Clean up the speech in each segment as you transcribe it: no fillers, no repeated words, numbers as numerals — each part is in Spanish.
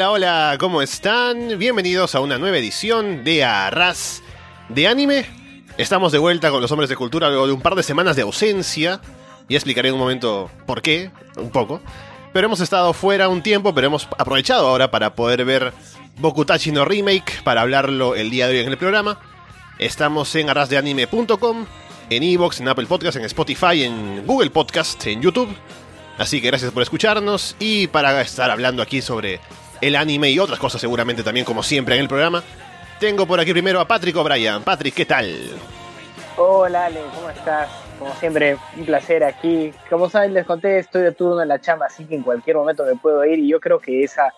Hola, hola, ¿cómo están? Bienvenidos a una nueva edición de A Ras De Anime. Estamos de vuelta con los hombres de cultura luego de un par de semanas de ausencia. Y explicaré en un momento por qué, un poco. Pero hemos estado fuera un tiempo, pero hemos aprovechado ahora para poder ver Bokutachi no Remake, para hablarlo el día de hoy en el programa. Estamos en arrasdeanime.com, en iVoox, en Apple Podcast, en Spotify, en Google Podcast, en YouTube. Así que gracias por escucharnos y para estar hablando aquí sobre el anime y otras cosas seguramente también, como siempre en el programa. Tengo por aquí primero a Patrick O'Brien. Patrick, ¿qué tal? Hola Ale, ¿cómo estás? Como siempre, un placer aquí. Como saben, les conté, estoy de turno en la chamba, así que en cualquier momento me puedo ir y yo creo que esa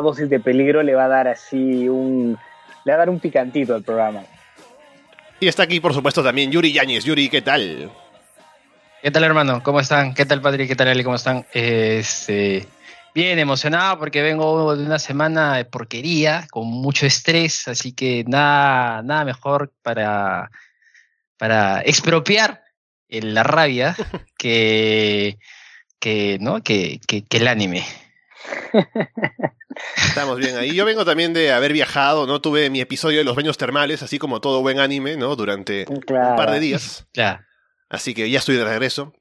dosis de peligro le va a dar así un picantito al programa. Y está aquí, por supuesto, también Yuri Yáñez. Yuri, ¿qué tal? ¿Qué tal, hermano? ¿Cómo están? ¿Qué tal, Patrick? ¿Qué tal, Ale? ¿Cómo están? Bien emocionado porque vengo de una semana de porquería, con mucho estrés, así que nada mejor para expropiar la rabia que el anime. Estamos bien ahí. Yo vengo también de haber viajado, ¿no? Tuve mi episodio de los baños termales, así como todo buen anime, ¿no? Durante un par de días. Claro. Así que ya estoy de regreso.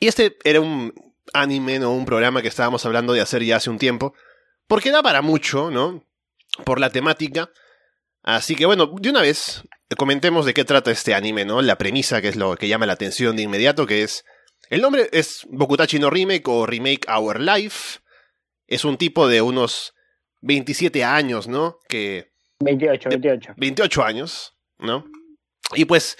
Y este era un anime, ¿no? Un programa que estábamos hablando de hacer ya hace un tiempo. Porque da para mucho, ¿no? Por la temática. Así que bueno, de una vez comentemos de qué trata este anime, ¿no? La premisa, que es lo que llama la atención de inmediato, que es... El nombre es Bokutachi no Remake o Remake Our Life. Es un tipo de unos 27 años, ¿no? 28 años, ¿no? Y pues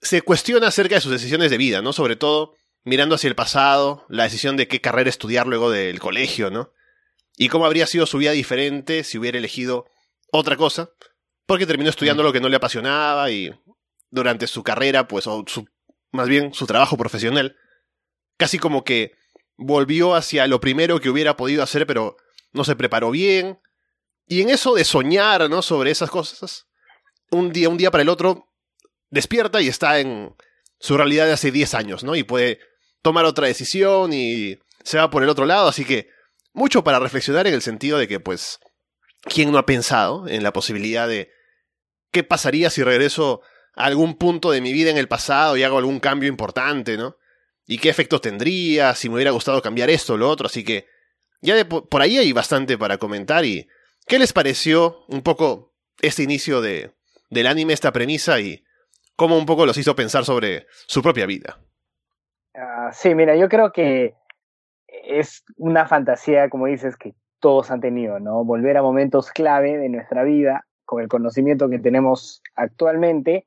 se cuestiona acerca de sus decisiones de vida, ¿no? Sobre todo mirando hacia el pasado, la decisión de qué carrera estudiar luego del colegio, ¿no? Y cómo habría sido su vida diferente si hubiera elegido otra cosa, porque terminó estudiando lo que no le apasionaba y durante su carrera, pues, más bien su trabajo profesional, casi como que volvió hacia lo primero que hubiera podido hacer, pero no se preparó bien. Y en eso de soñar, ¿no?, sobre esas cosas, un día para el otro, despierta y está en su realidad de hace 10 años, ¿no? Y puede tomar otra decisión y se va por el otro lado. Así que mucho para reflexionar en el sentido de que, pues, ¿quién no ha pensado en la posibilidad de qué pasaría si regreso a algún punto de mi vida en el pasado y hago algún cambio importante, ¿no? ¿Y qué efectos tendría si me hubiera gustado cambiar esto o lo otro? Así que ya por ahí hay bastante para comentar. ¿Y qué les pareció un poco este inicio del anime, esta premisa, y cómo un poco los hizo pensar sobre su propia vida? Sí, mira, yo creo que es una fantasía, como dices, que todos han tenido, ¿no? Volver a momentos clave de nuestra vida con el conocimiento que tenemos actualmente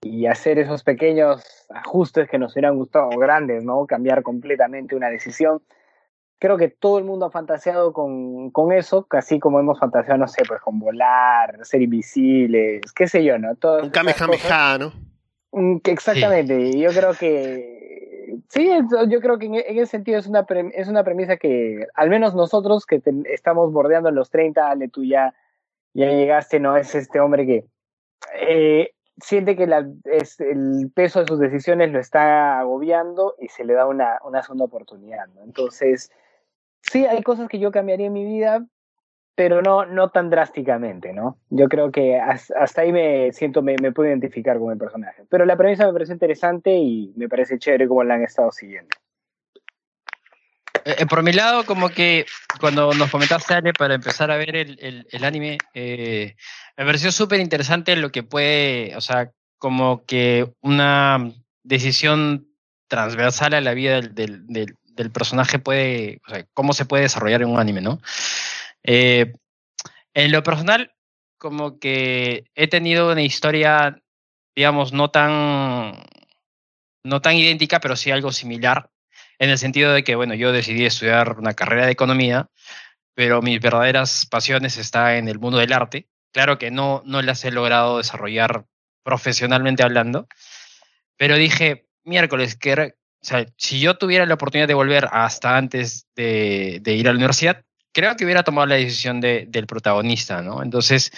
y hacer esos pequeños ajustes que nos hubieran gustado, grandes, ¿no? Cambiar completamente una decisión. Creo que todo el mundo ha fantaseado con eso, así como hemos fantaseado, no sé, pues con volar, ser invisibles, qué sé yo, ¿no? Todas un kamehameha, ¿no? Exactamente, sí. Yo creo que... Sí, yo creo que en ese sentido es una premisa que, al menos nosotros que estamos bordeando los 30, Ale, tú ya llegaste, ¿no? Es este hombre que... siente que el peso de sus decisiones lo está agobiando y se le da una segunda oportunidad, ¿no? Entonces, sí, hay cosas que yo cambiaría en mi vida, pero no tan drásticamente, ¿no? Yo creo que hasta ahí me puedo identificar con el personaje. Pero la premisa me parece interesante y me parece chévere cómo la han estado siguiendo. Por mi lado, como que cuando nos comentaste, Ale, para empezar a ver el anime, me pareció súper interesante lo que puede, o sea, como que una decisión transversal a la vida del personaje puede, o sea, cómo se puede desarrollar en un anime, ¿no? En lo personal, como que he tenido una historia, digamos, no tan idéntica, pero sí algo similar. En el sentido de que, bueno, yo decidí estudiar una carrera de economía, pero mis verdaderas pasiones están en el mundo del arte. Claro que no las he logrado desarrollar profesionalmente hablando, pero dije, miércoles, o sea, si yo tuviera la oportunidad de volver hasta antes de ir a la universidad, creo que hubiera tomado la decisión del protagonista, ¿no? Entonces,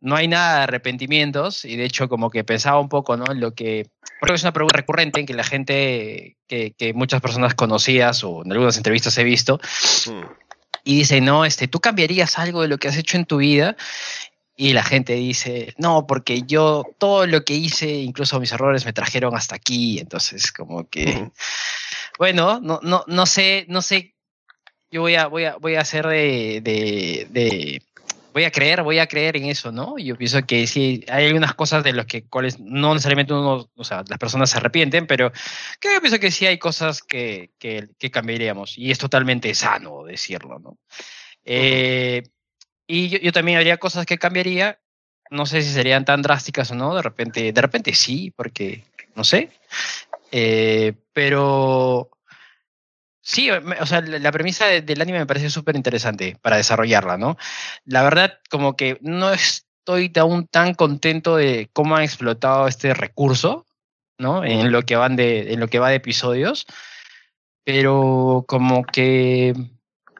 no hay nada de arrepentimientos y de hecho como que pensaba un poco, ¿no? Lo que creo que es una pregunta recurrente en que la gente, que muchas personas conocidas o en algunas entrevistas he visto, y dice, no, ¿tú cambiarías algo de lo que has hecho en tu vida? Y la gente dice, no, porque yo todo lo que hice, incluso mis errores, me trajeron hasta aquí. Entonces, como que, bueno, no sé, yo voy a hacer voy a creer en eso, ¿no? Yo pienso que sí, hay algunas cosas de las cuales no necesariamente uno, o sea, las personas se arrepienten, pero que yo pienso que sí hay cosas que cambiaríamos, y es totalmente sano decirlo, ¿no? Y yo también haría cosas que cambiaría, no sé si serían tan drásticas o no, de repente sí, porque no sé, pero... Sí, o sea, la premisa del anime me parece súper interesante para desarrollarla, ¿no? La verdad, como que no estoy aún tan contento de cómo han explotado este recurso, ¿no? En lo que va de episodios, pero como que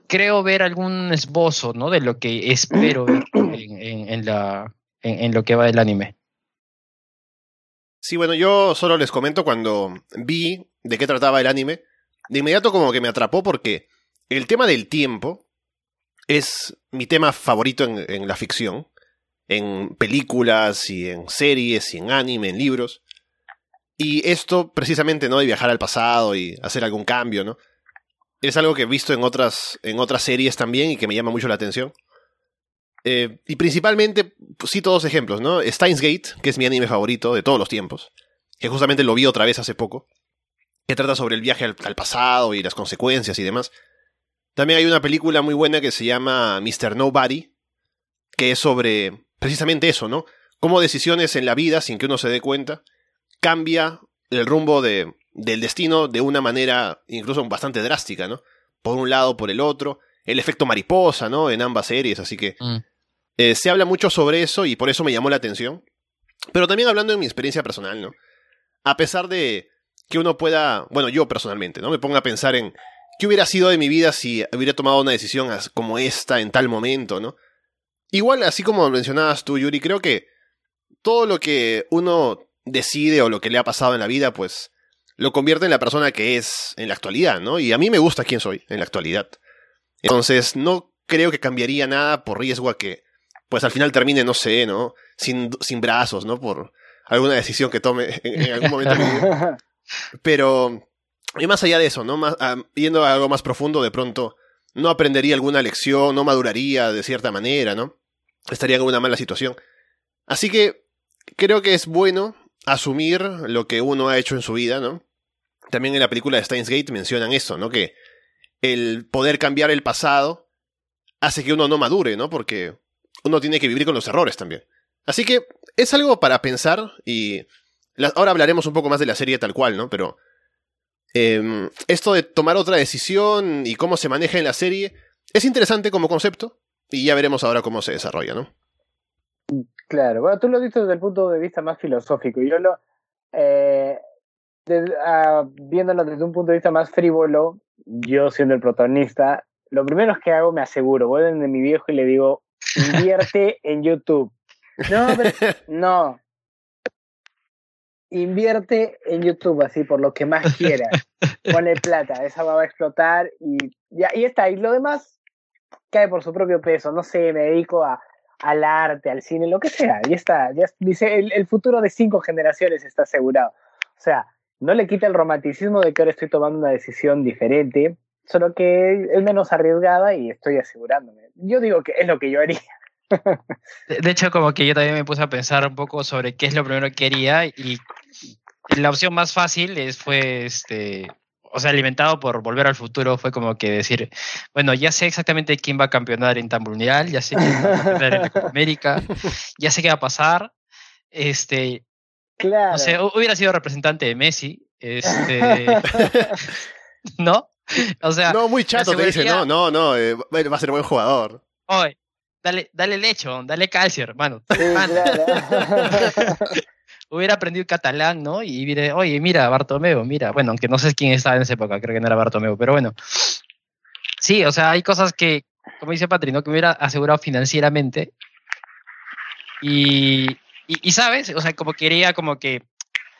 creo ver algún esbozo, ¿no? De lo que espero ver en lo que va del anime. Sí, bueno, yo solo les comento, cuando vi de qué trataba el anime, de inmediato como que me atrapó, porque el tema del tiempo es mi tema favorito en la ficción, en películas y en series y en anime, en libros. Y esto precisamente, ¿no? De viajar al pasado y hacer algún cambio, ¿no? Es algo que he visto en otras series también y que me llama mucho la atención. Y principalmente, pues, cito dos ejemplos, ¿no? Steins Gate, que es mi anime favorito de todos los tiempos, que justamente lo vi otra vez hace poco, que trata sobre el viaje al pasado y las consecuencias y demás. También hay una película muy buena que se llama Mr. Nobody, que es sobre precisamente eso, ¿no? Cómo decisiones en la vida, sin que uno se dé cuenta, cambia el rumbo del destino de una manera incluso bastante drástica, ¿no? Por un lado, por el otro. El efecto mariposa, ¿no? En ambas series, así que... se habla mucho sobre eso y por eso me llamó la atención. Pero también hablando de mi experiencia personal, ¿no? A pesar de... que uno pueda, bueno, yo personalmente, ¿no? Me ponga a pensar en qué hubiera sido de mi vida si hubiera tomado una decisión como esta en tal momento, ¿no? Igual, así como mencionabas tú, Yuri, creo que todo lo que uno decide o lo que le ha pasado en la vida, pues, lo convierte en la persona que es en la actualidad, ¿no? Y a mí me gusta quién soy en la actualidad. Entonces, no creo que cambiaría nada por riesgo a que, pues, al final termine, no sé, ¿no? Sin brazos, ¿no? Por alguna decisión que tome en algún momento de mi vida. Pero, y más allá de eso, ¿no? Yendo a algo más profundo, de pronto no aprendería alguna lección, no maduraría de cierta manera, ¿no? Estaría en una mala situación. Así que creo que es bueno asumir lo que uno ha hecho en su vida, ¿no? También en la película de Steins Gate mencionan eso, ¿no? Que el poder cambiar el pasado hace que uno no madure, ¿no? Porque uno tiene que vivir con los errores también. Así que es algo para pensar y... ahora hablaremos un poco más de la serie tal cual, ¿no? Pero esto de tomar otra decisión y cómo se maneja en la serie es interesante como concepto y ya veremos ahora cómo se desarrolla, ¿no? Claro, bueno, tú lo has visto desde el punto de vista más filosófico y yo lo... viéndolo desde un punto de vista más frívolo, yo siendo el protagonista, lo primero que hago, me aseguro, voy donde mi viejo y le digo, invierte en YouTube. No, pero... no. Invierte en YouTube, así, por lo que más quieras. Ponle plata, esa va a explotar y ya, y está. Y lo demás cae por su propio peso. No sé, me dedico al arte, al cine, lo que sea. Y está. Ya, dice, el futuro de 5 generaciones está asegurado. O sea, no le quita el romanticismo de que ahora estoy tomando una decisión diferente, solo que es menos arriesgada y estoy asegurándome. Yo digo que es lo que yo haría. De hecho, como que yo también me puse a pensar un poco sobre qué es lo primero que haría y la opción más fácil fue, o sea, alimentado por Volver al Futuro, fue como que decir, bueno, ya sé exactamente quién va a campeonar en Tambrunial, ya sé quién va a campeonar en América, ya sé qué va a pasar, claro. No sé, hubiera sido representante de Messi, ¿no? O sea, no, muy chato te dice, no, va a ser buen jugador. Hoy. Dale lecho, dale calcio, hermano. Sí, claro. Hubiera aprendido catalán, ¿no? Y diré, oye, mira, Bartomeu, mira. Bueno, aunque no sé quién estaba en esa época, creo que no era Bartomeu, pero bueno. Sí, o sea, hay cosas que, como dice Patri, ¿no? Que me hubiera asegurado financieramente. Y ¿sabes? O sea, como quería, como que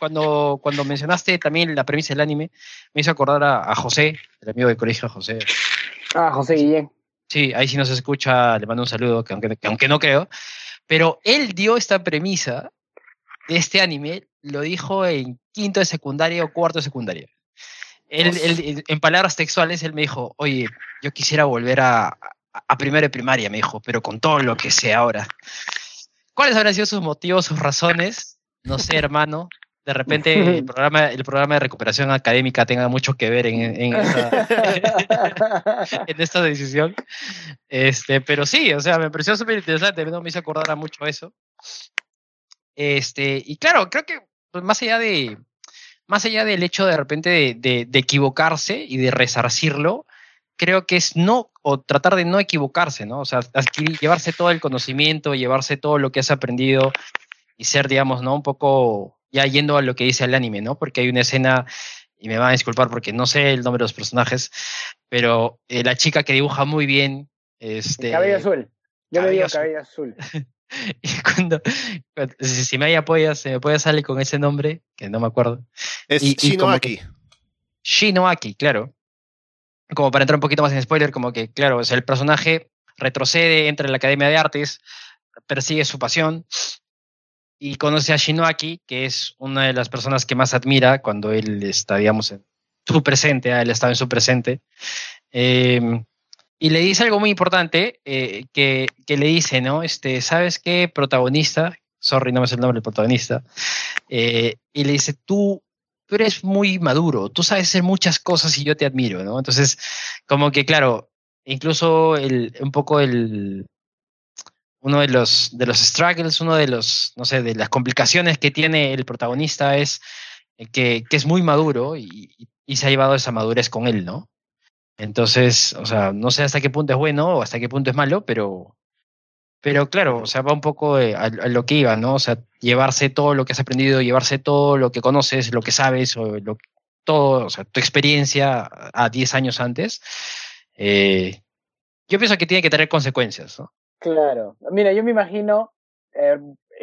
cuando mencionaste también la premisa del anime, me hizo acordar a José, el amigo del colegio José. Ah, José Guillén. Sí, ahí sí nos escucha, le mando un saludo, que aunque no creo. Pero él dio esta premisa de este anime, lo dijo en quinto de secundaria o cuarto de secundaria. Él, en palabras textuales, él me dijo, oye, yo quisiera volver a primero de primaria, me dijo, pero con todo lo que sé ahora. ¿Cuáles habrán sido sus motivos, sus razones? No sé, hermano. De repente el programa de recuperación académica tenga mucho que ver en esta decisión. Pero sí, o sea, me pareció súper interesante, no me hizo acordar a mucho eso. Y claro, creo que pues, más allá del hecho de repente de equivocarse y de resarcirlo, creo que es no, o tratar de no equivocarse, ¿no? O sea, llevarse todo el conocimiento, llevarse todo lo que has aprendido y ser, digamos, ¿no? Un poco... Ya yendo a lo que dice el anime, ¿no? Porque hay una escena, y me van a disculpar porque no sé el nombre de los personajes, pero la chica que dibuja muy bien... Cabello azul. Yo le digo cabello azul. Y cuando si me apoyas, se me puede salir con ese nombre, que no me acuerdo. Es Shinoaki. Shinoaki, claro. Como para entrar un poquito más en spoiler, como que, claro, o sea, el personaje retrocede, entra en la Academia de Artes, persigue su pasión... Y conoce a Shinoaki, que es una de las personas que más admira cuando él está, digamos, en su presente. Él estaba en su presente. Y le dice algo muy importante, que le dice, ¿no? ¿Sabes qué? Protagonista, sorry, no me sé el nombre del protagonista. Y le dice, tú eres muy maduro, tú sabes hacer muchas cosas y yo te admiro, ¿no? Entonces, como que, claro, incluso uno de los struggles, uno de los, no sé, de las complicaciones que tiene el protagonista es que es muy maduro y se ha llevado esa madurez con él, ¿no? Entonces, o sea, no sé hasta qué punto es bueno o hasta qué punto es malo, pero claro, o sea, va un poco a lo que iba, ¿no? O sea, llevarse todo lo que has aprendido, llevarse todo lo que conoces, lo que sabes, todo, o sea, tu experiencia a 10 años antes, yo pienso que tiene que tener consecuencias, ¿no? Claro. Mira, yo me imagino,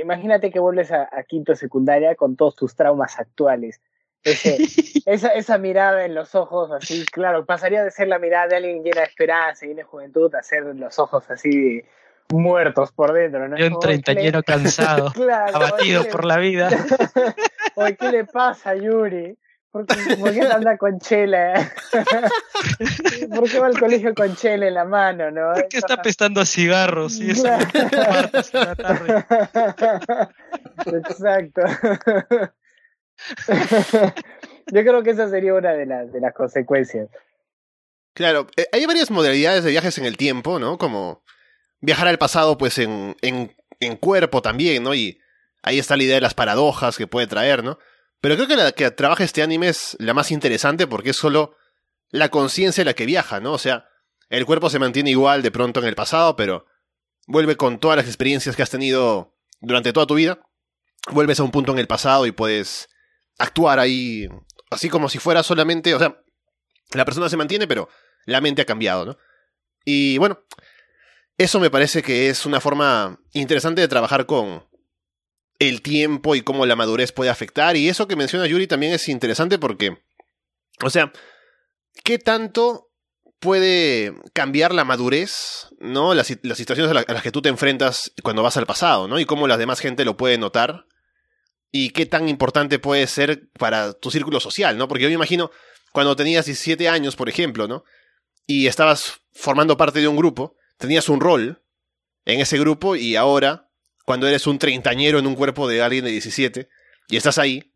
imagínate que vuelves a quinto secundaria con todos tus traumas actuales. Esa mirada en los ojos así, claro, pasaría de ser la mirada de alguien llena de esperanza, llena de juventud, a ser los ojos así muertos por dentro, ¿no? Yo un treintañero cansado, claro, abatido por la vida. Oye, ¿qué le pasa, Yuri? ¿Por qué anda con chela? ¿Por qué va al colegio con chela en la mano, no? ¿Por qué está apestando a cigarros? Y eso la tarde. Exacto. Yo creo que esa sería una de las consecuencias. Claro, hay varias modalidades de viajes en el tiempo, ¿no? Como viajar al pasado, pues en cuerpo también, ¿no? Y ahí está la idea de las paradojas que puede traer, ¿no? Pero creo que la que trabaja este anime es la más interesante porque es solo la conciencia la que viaja, ¿no? O sea, el cuerpo se mantiene igual de pronto en el pasado, pero vuelve con todas las experiencias que has tenido durante toda tu vida. Vuelves a un punto en el pasado y puedes actuar ahí así como si fuera solamente... O sea, la persona se mantiene, pero la mente ha cambiado, ¿no? Y bueno, eso me parece que es una forma interesante de trabajar con... el tiempo y cómo la madurez puede afectar. Y eso que menciona Yuri también es interesante porque, o sea, ¿qué tanto puede cambiar la madurez, ¿no? Las situaciones a las que tú te enfrentas cuando vas al pasado, ¿no? Y cómo la demás gente lo puede notar. Y qué tan importante puede ser para tu círculo social, ¿no? Porque yo me imagino cuando tenías 17 años, por ejemplo, ¿no? Y estabas formando parte de un grupo, tenías un rol en ese grupo y ahora... Cuando eres un treintañero en un cuerpo de alguien de 17 y estás ahí,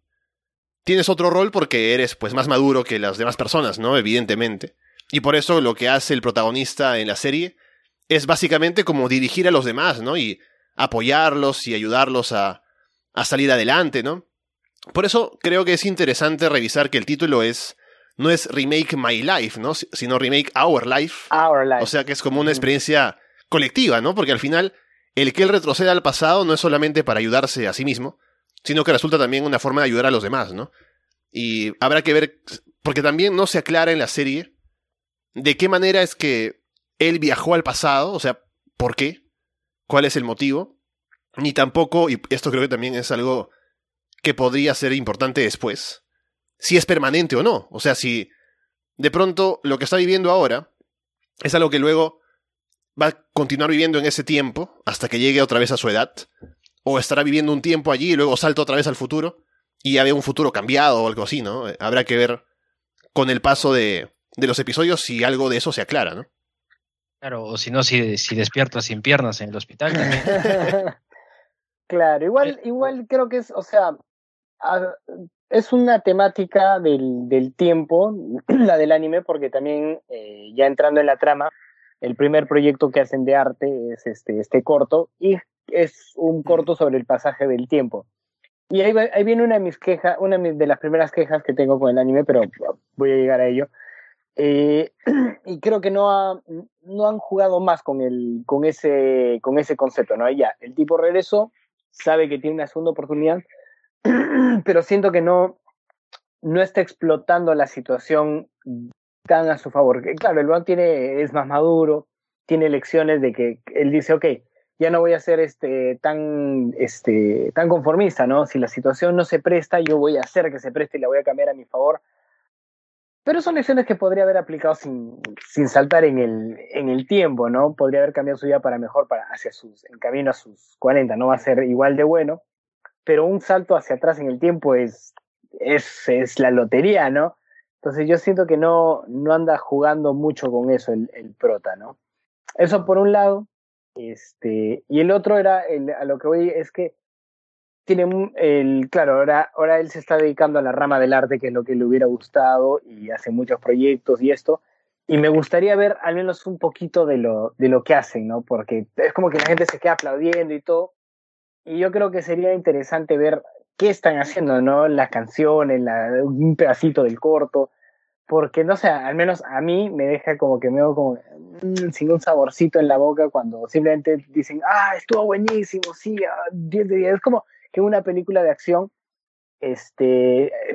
tienes otro rol porque eres pues más maduro que las demás personas, ¿no? Evidentemente. Y por eso lo que hace el protagonista en la serie es básicamente como dirigir a los demás, ¿no? Y apoyarlos y ayudarlos a salir adelante, ¿no? Por eso creo que es interesante revisar que el título no es Remake My Life, ¿no? Sino Remake Our Life. Our Life. O sea que es como una experiencia colectiva, ¿no? Porque al final... El que él retroceda al pasado no es solamente para ayudarse a sí mismo, sino que resulta también una forma de ayudar a los demás, ¿no? Y habrá que ver, porque también no se aclara en la serie de qué manera es que él viajó al pasado, o sea, ¿por qué? ¿Cuál es el motivo? Ni tampoco, y esto creo que también es algo que podría ser importante después, si es permanente o no. O sea, si de pronto lo que está viviendo ahora es algo que luego... va a continuar viviendo en ese tiempo hasta que llegue otra vez a su edad, o estará viviendo un tiempo allí y luego salta otra vez al futuro y ya ve un futuro cambiado o algo así, ¿no? Habrá que ver con el paso de los episodios si algo de eso se aclara, ¿no? Claro, o si no, si despierta sin piernas en el hospital también. Claro, igual creo que es, o sea, es una temática del tiempo, la del anime, porque también ya entrando en la trama, el primer proyecto que hacen de arte es este corto, y es un corto sobre el pasaje del tiempo. Y ahí viene una de las primeras quejas que tengo con el anime, pero voy a llegar a ello. Y creo que no han jugado más con ese concepto, ¿no? Ya, el tipo regresó, sabe que tiene una segunda oportunidad, pero siento que no está explotando la situación tan a su favor. Claro, el man es más maduro, tiene lecciones de que él dice, ok, ya no voy a ser tan conformista, ¿no? Si la situación no se presta, yo voy a hacer que se preste y la voy a cambiar a mi favor. Pero son lecciones que podría haber aplicado sin saltar en el tiempo, ¿no? Podría haber cambiado su vida para mejor, en camino a sus 40, no va a ser igual de bueno, pero un salto hacia atrás en el tiempo es la lotería, ¿no? Entonces yo siento que no anda jugando mucho con eso el prota, ¿no? Eso por un lado, y el otro era, a lo que voy es que tiene claro, ahora él se está dedicando a la rama del arte, que es lo que le hubiera gustado, y hace muchos proyectos y esto, y me gustaría ver al menos un poquito de lo que hacen, ¿no? Porque es como que la gente se queda aplaudiendo y todo, y yo creo que sería interesante ver qué están haciendo, ¿no? Las canciones, un pedacito del corto, porque, no sé, al menos a mí me deja como que me hago como sin un saborcito en la boca cuando simplemente dicen, estuvo buenísimo, sí, 10 de 10, es como que una película de acción,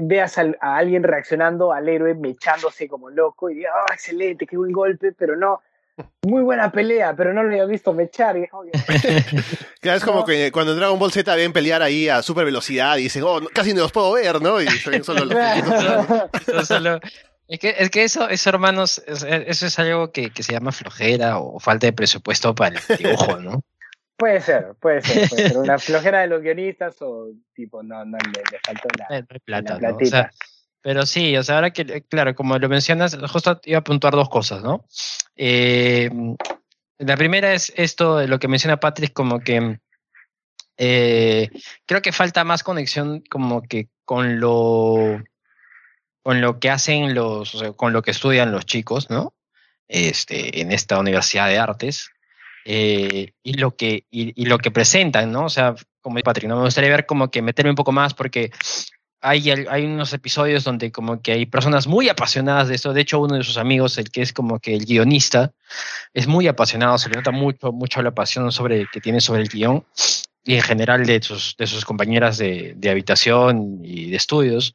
veas a alguien reaccionando, al héroe mechándose como loco, y digas, excelente, qué buen golpe, pero no, muy buena pelea, pero no lo había visto mechar. Y, claro, es como que cuando en Dragon Ball Z ven pelear ahí a super velocidad, y dicen, casi no los puedo ver, ¿no? Y solo los Es que eso, hermanos, eso es algo que se llama flojera o falta de presupuesto para el dibujo, ¿no? Puede ser. Una flojera de los guionistas o tipo, no, le faltó la platita. ¿No? O sea, pero sí, o sea, ahora que, claro, como lo mencionas, justo iba a apuntar dos cosas, ¿no? La primera es esto, lo que menciona Patrick, como que creo que falta más conexión como que con lo que hacen o sea, con lo que estudian los chicos, ¿no? En esta universidad de artes. Y lo que presentan, ¿no? O sea, como dice Patrick, ¿no? Me gustaría ver como que meterme un poco más porque hay unos episodios donde como que hay personas muy apasionadas de esto. De hecho, uno de sus amigos, el que es como que el guionista, es muy apasionado, se le nota mucho la pasión que tiene sobre el guión y en general de sus compañeras de habitación y de estudios.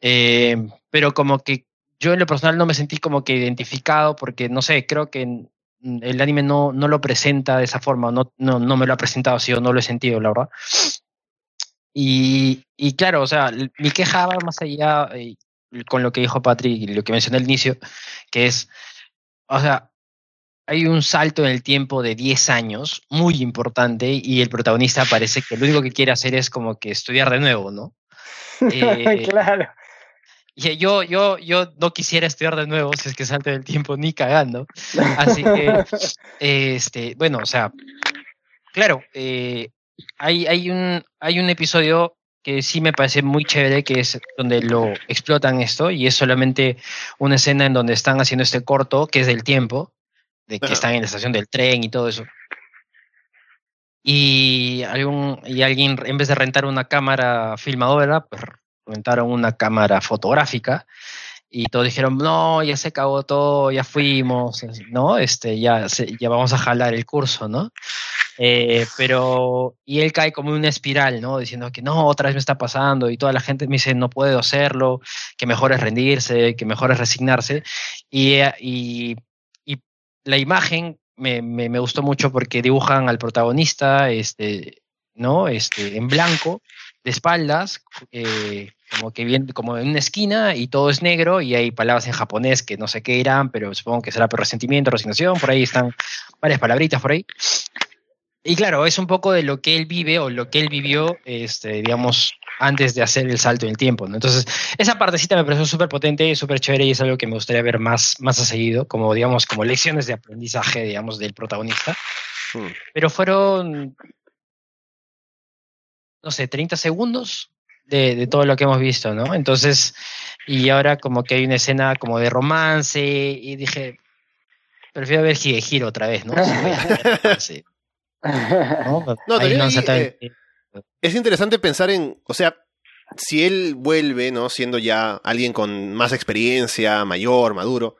Pero como que yo en lo personal no me sentí como que identificado porque, no sé, creo que el anime no lo presenta de esa forma, no me lo ha presentado así o no lo he sentido, la verdad. Y claro, o sea, mi queja va más allá con lo que dijo Patrick y lo que mencioné al inicio, que es, o sea, hay un salto en el tiempo de 10 años muy importante y el protagonista parece que lo único que quiere hacer es como que estudiar de nuevo, ¿no? Claro. Y yo no quisiera estudiar de nuevo si es que salte del tiempo ni cagando. Así que, bueno, o sea, claro, hay un episodio que sí me parece muy chévere, que es donde lo explotan esto, y es solamente una escena en donde están haciendo este corto, que es del tiempo, de que están en la estación del tren y todo eso. Y alguien, en vez de rentar una cámara filmadora, pues comentaron una cámara fotográfica y todos dijeron, no, ya se acabó todo, ya fuimos, ¿no? Ya vamos a jalar el curso, ¿no? Pero, y él cae como en una espiral, ¿no? Diciendo que no, otra vez me está pasando y toda la gente me dice, no puedo hacerlo, que mejor es rendirse, que mejor es resignarse. Y la imagen me gustó mucho porque dibujan al protagonista, ¿no? En blanco, de espaldas, como que bien, como en una esquina y todo es negro y hay palabras en japonés que no sé qué irán, pero supongo que será por resentimiento, resignación, por ahí están varias palabritas por ahí. Y claro, es un poco de lo que él vive o lo que él vivió, digamos, antes de hacer el salto en el tiempo, ¿no? Entonces, esa partecita me pareció súper potente, súper chévere y es algo que me gustaría ver más a seguido, como, digamos, como lecciones de aprendizaje, digamos, del protagonista. Pero fueron, no sé, 30 segundos de todo lo que hemos visto, ¿no? Entonces, y ahora como que hay una escena como de romance y dije, prefiero ver Higehiro otra vez, ¿no? Sí. No, es interesante pensar en, o sea, si él vuelve, ¿no? Siendo ya alguien con más experiencia, mayor, maduro,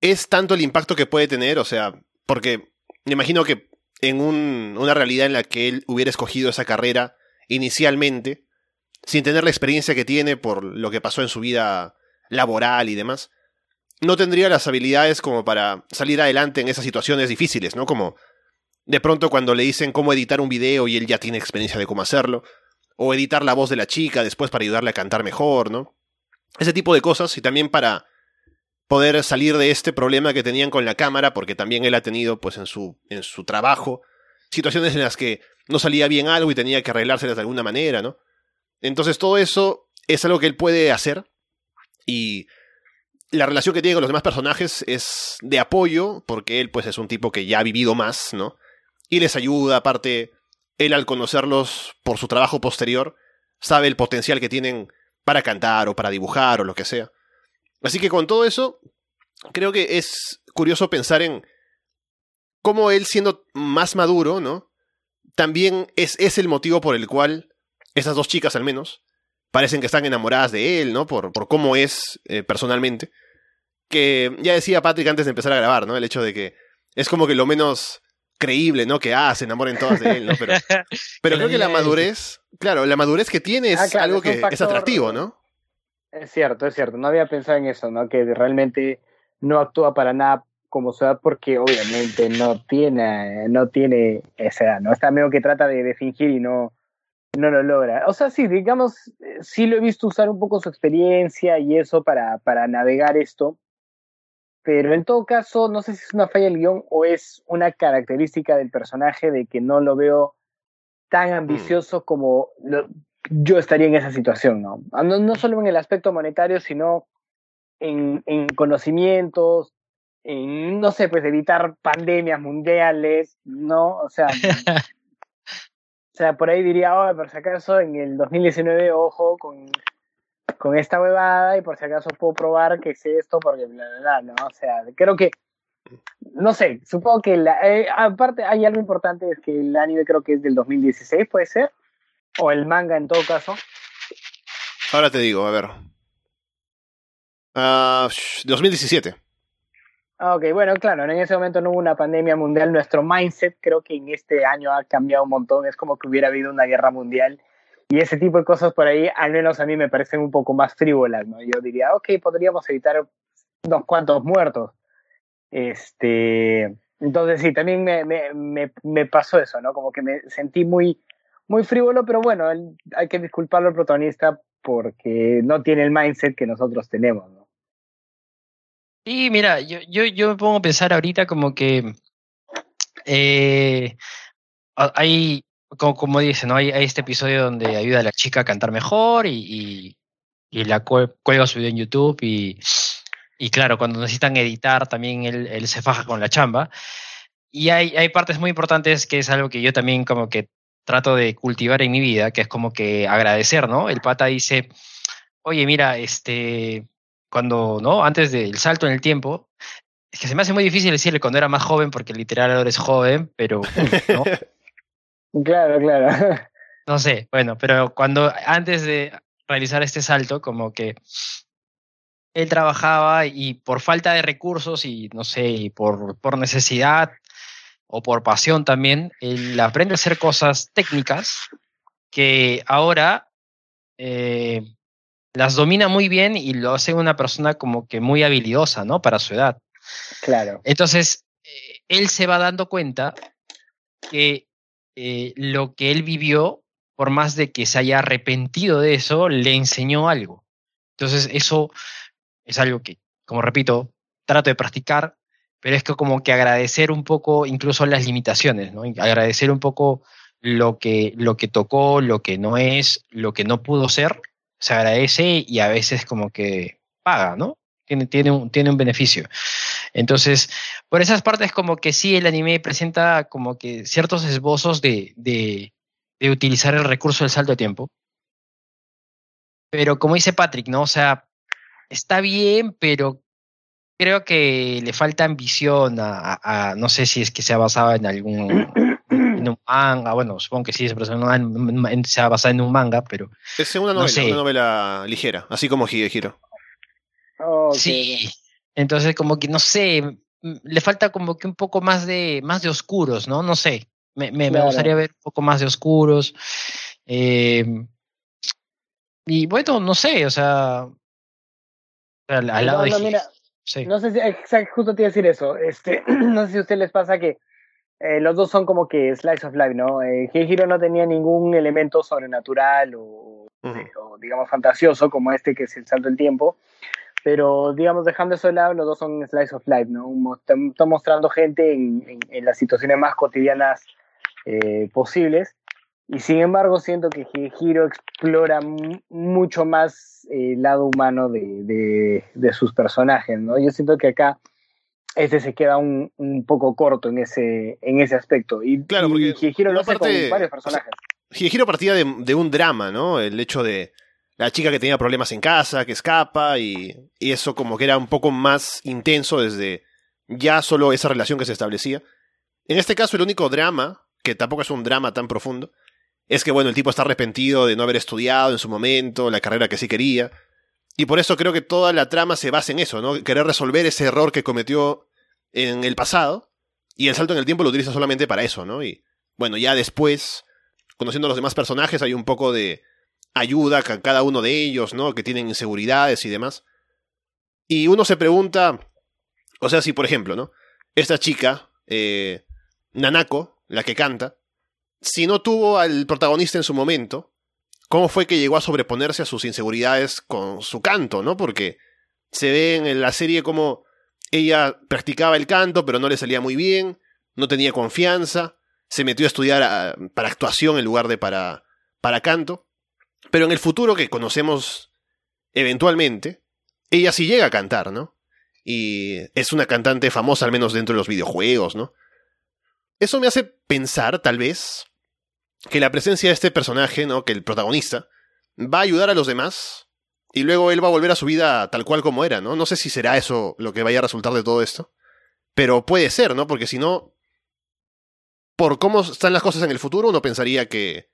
es tanto el impacto que puede tener, o sea, porque me imagino que en una realidad en la que él hubiera escogido esa carrera inicialmente, sin tener la experiencia que tiene por lo que pasó en su vida laboral y demás, no tendría las habilidades como para salir adelante en esas situaciones difíciles, ¿no? Como de pronto cuando le dicen cómo editar un video y él ya tiene experiencia de cómo hacerlo, o editar la voz de la chica después para ayudarle a cantar mejor, ¿no? Ese tipo de cosas, y también para poder salir de este problema que tenían con la cámara, porque también él ha tenido, pues, en su trabajo, situaciones en las que no salía bien algo y tenía que arreglárselas de alguna manera, ¿no? Entonces todo eso es algo que él puede hacer, y la relación que tiene con los demás personajes es de apoyo, porque él, pues, es un tipo que ya ha vivido más, ¿no? Y les ayuda, aparte, él al conocerlos por su trabajo posterior, sabe el potencial que tienen para cantar o para dibujar o lo que sea. Así que con todo eso, creo que es curioso pensar en cómo él, siendo más maduro, ¿no? También es el motivo por el cual esas dos chicas, al menos, parecen que están enamoradas de él, ¿no? Por cómo es personalmente. Que ya decía Patrick antes de empezar a grabar, ¿no? El hecho de que es como que lo menos creíble, ¿no? Que se enamoren todas de él, ¿no? Pero creo que la madurez, claro, la madurez que tiene es claro, algo que es atractivo, ¿no? Es cierto. No había pensado en eso, ¿no? Que realmente no actúa para nada como su edad porque obviamente no tiene esa edad, ¿no? Está medio que trata de fingir y no lo logra. O sea, sí, digamos, sí lo he visto usar un poco su experiencia y eso para navegar esto. Pero en todo caso, no sé si es una falla del guión o es una característica del personaje de que no lo veo tan ambicioso como yo estaría en esa situación, ¿no? No solo en el aspecto monetario, sino en conocimientos, en, no sé, pues evitar pandemias mundiales, ¿no? O sea, por ahí diría, oh, por si acaso, en el 2019, ojo, con esta huevada y por si acaso puedo probar que sé esto porque bla bla bla, ¿no? O sea, creo que no sé, supongo que aparte hay algo importante, es que el anime creo que es del 2016, puede ser, o el manga en todo caso. Ahora te digo, a ver. 2017. Ok, bueno, claro, en ese momento no hubo una pandemia mundial, nuestro mindset creo que en este año ha cambiado un montón, es como que hubiera habido una guerra mundial. Y ese tipo de cosas por ahí, al menos a mí me parecen un poco más frívolas, ¿no? Yo diría, ok, podríamos evitar unos cuantos muertos. Entonces sí, también me pasó eso, ¿no? Como que me sentí muy, muy frívolo, pero bueno, hay que disculparlo al protagonista porque no tiene el mindset que nosotros tenemos, ¿no? Sí, mira, yo me pongo a pensar ahorita como que hay... Como dicen, ¿no? Hay este episodio donde ayuda a la chica a cantar mejor y la cuelga su video en YouTube y claro, cuando necesitan editar también él se faja con la chamba. Y hay partes muy importantes que es algo que yo también como que trato de cultivar en mi vida, que es como que agradecer, ¿no? El pata dice, oye, mira, cuando, ¿no? Antes del salto en el tiempo, es que se me hace muy difícil decirle cuando era más joven, porque literal ahora es joven, pero, ¿no? Claro. No sé, bueno, pero cuando antes de realizar este salto, como que él trabajaba y por falta de recursos y no sé, y por necesidad o por pasión también, él aprende a hacer cosas técnicas que ahora las domina muy bien y lo hace una persona como que muy habilidosa, ¿no? Para su edad. Claro. Entonces, él se va dando cuenta que lo que él vivió por más de que se haya arrepentido de eso, le enseñó algo. Entonces eso es algo que, como repito, trato de practicar, pero es que como que agradecer un poco incluso las limitaciones, ¿no? Agradecer un poco lo que tocó, lo que no es, lo que no pudo ser, se agradece y a veces como que paga, ¿no? Tiene un beneficio. Entonces, por esas partes como que sí, el anime presenta como que ciertos esbozos de utilizar el recurso del salto de tiempo. Pero como dice Patrick, ¿no? O sea, está bien, pero creo que le falta ambición a no sé si es que se ha basado en un manga, bueno, supongo que sí, pero se ha basado en un manga, pero es una novela ligera, así como Higehiro. Okay. Sí, entonces como que no sé, le falta como que un poco más de oscuros, ¿no? No sé, me gustaría ver un poco más de oscuros. Y bueno, no sé, o sea, al lado de mira, sí. No sé si, exacto, justo te iba a decir eso. No sé si a ustedes les pasa que los dos son como que slice of life, ¿no? Higehiro no tenía ningún elemento sobrenatural o digamos fantasioso como este que es el salto del tiempo, pero digamos dejando eso de lado, los dos son slice of life, ¿no? Están mostrando gente en las situaciones más cotidianas posibles, y sin embargo siento que Higehiro explora mucho más el lado humano de sus personajes, ¿no? Yo siento que acá se queda un poco corto en ese aspecto, y claro, porque Higehiro lo hace con varios personajes. O sea, Higehiro partía de un drama, ¿no? El hecho de la chica que tenía problemas en casa, que escapa, y eso como que era un poco más intenso desde ya solo esa relación que se establecía. En este caso el único drama, que tampoco es un drama tan profundo, es que bueno, el tipo está arrepentido de no haber estudiado en su momento la carrera que sí quería, y por eso creo que toda la trama se basa en eso, ¿no? Querer resolver ese error que cometió en el pasado, y el salto en el tiempo lo utiliza solamente para eso, ¿no? Y bueno, ya después, conociendo a los demás personajes, hay un poco de ayuda a cada uno de ellos, ¿no? Que tienen inseguridades y demás. Y uno se pregunta, o sea, si por ejemplo, ¿no? Esta chica, Nanako, la que canta, si no tuvo al protagonista en su momento, ¿cómo fue que llegó a sobreponerse a sus inseguridades con su canto, ¿no? Porque se ve en la serie como ella practicaba el canto, pero no le salía muy bien, no tenía confianza, se metió a estudiar para actuación en lugar de para canto. Pero en el futuro que conocemos eventualmente, ella sí llega a cantar, ¿no? Y es una cantante famosa, al menos dentro de los videojuegos, ¿no? Eso me hace pensar, tal vez, que la presencia de este personaje, ¿no? Que el protagonista, va a ayudar a los demás y luego él va a volver a su vida tal cual como era, ¿no? No sé si será eso lo que vaya a resultar de todo esto, pero puede ser, ¿no? Porque si no, por cómo están las cosas en el futuro, uno pensaría que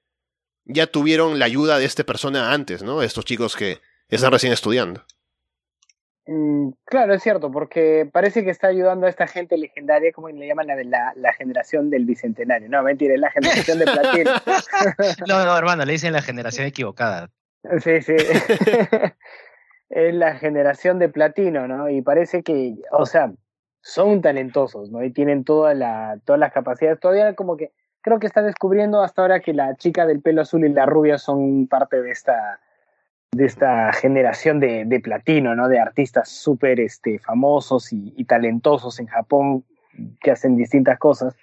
ya tuvieron la ayuda de esta persona antes, ¿no? Estos chicos que están recién estudiando. Claro, es cierto, porque parece que está ayudando a esta gente legendaria, como le llaman la generación del bicentenario. No, mentira, es la generación de platino. No, hermano, le dicen la generación equivocada. Sí. Es la generación de platino, ¿no? Y parece que, o sea, son talentosos, ¿no? Y tienen todas las capacidades. Todavía como que creo que está descubriendo hasta ahora que la chica del pelo azul y la rubia son parte de esta generación de platino, ¿no? De artistas súper famosos y talentosos en Japón que hacen distintas cosas.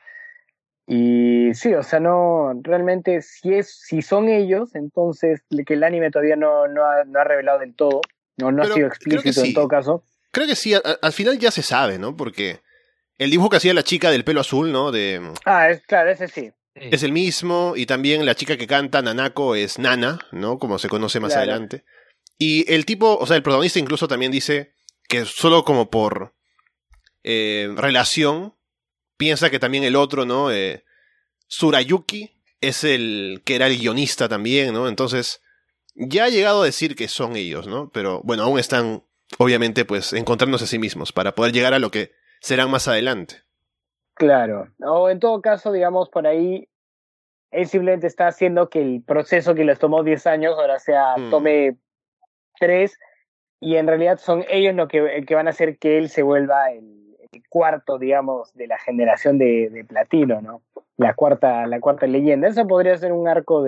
Y sí, o sea, no, realmente si son ellos, entonces que el anime todavía no ha revelado del todo, no ha sido explícito en todo caso. Creo que sí, al final ya se sabe, ¿no? Porque el dibujo que hacía la chica del pelo azul, ¿no? Claro, ese sí. Es el mismo, y también la chica que canta, Nanako, es Nana, ¿no? Como se conoce más adelante. Y el tipo, o sea, el protagonista incluso también dice que solo como por relación, piensa que también el otro, ¿no? Surayuki es el que era el guionista también, ¿no? Entonces, ya ha llegado a decir que son ellos, ¿no? Pero bueno, aún están, obviamente, pues, encontrándose a sí mismos para poder llegar a lo que serán más adelante. Claro, o en todo caso, digamos, por ahí él simplemente está haciendo que el proceso que les tomó 10 años ahora tome 3, y en realidad son ellos los que van a hacer que él se vuelva el cuarto, digamos, de la generación de platino, ¿no? La cuarta leyenda. Eso podría ser un arco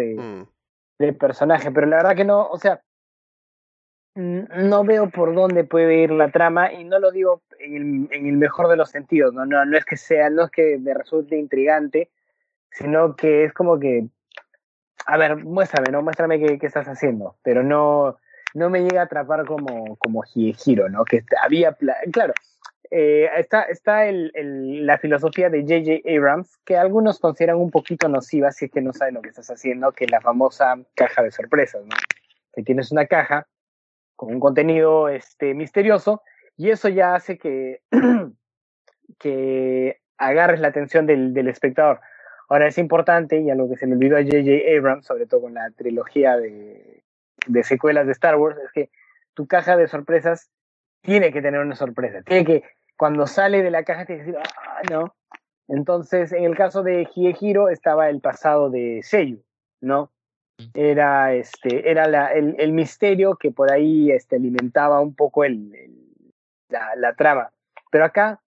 de personaje, pero la verdad que no, o sea, no veo por dónde puede ir la trama, y no lo digo en el mejor de los sentidos, no es que sea, no es que me resulte intrigante, sino que es como que, a ver, muéstrame qué estás haciendo, pero no me llega a atrapar como Higehiro, ¿no? Que había, claro, está la filosofía de J.J. Abrams, que algunos consideran un poquito nociva si es que no saben lo que estás haciendo, que es la famosa caja de sorpresas, ¿no? Que tienes una caja con un contenido misterioso, y eso ya hace que agarres la atención del espectador. Ahora, es importante, y a lo que se le olvidó a J.J. Abrams, sobre todo con la trilogía de secuelas de Star Wars, es que tu caja de sorpresas tiene que tener una sorpresa, tiene que, cuando sale de la caja, tiene que decir, ah, no. Entonces, en el caso de Higehiro estaba el pasado de Seiyu, ¿no? Era, el misterio que por ahí alimentaba un poco la trama. Pero acá,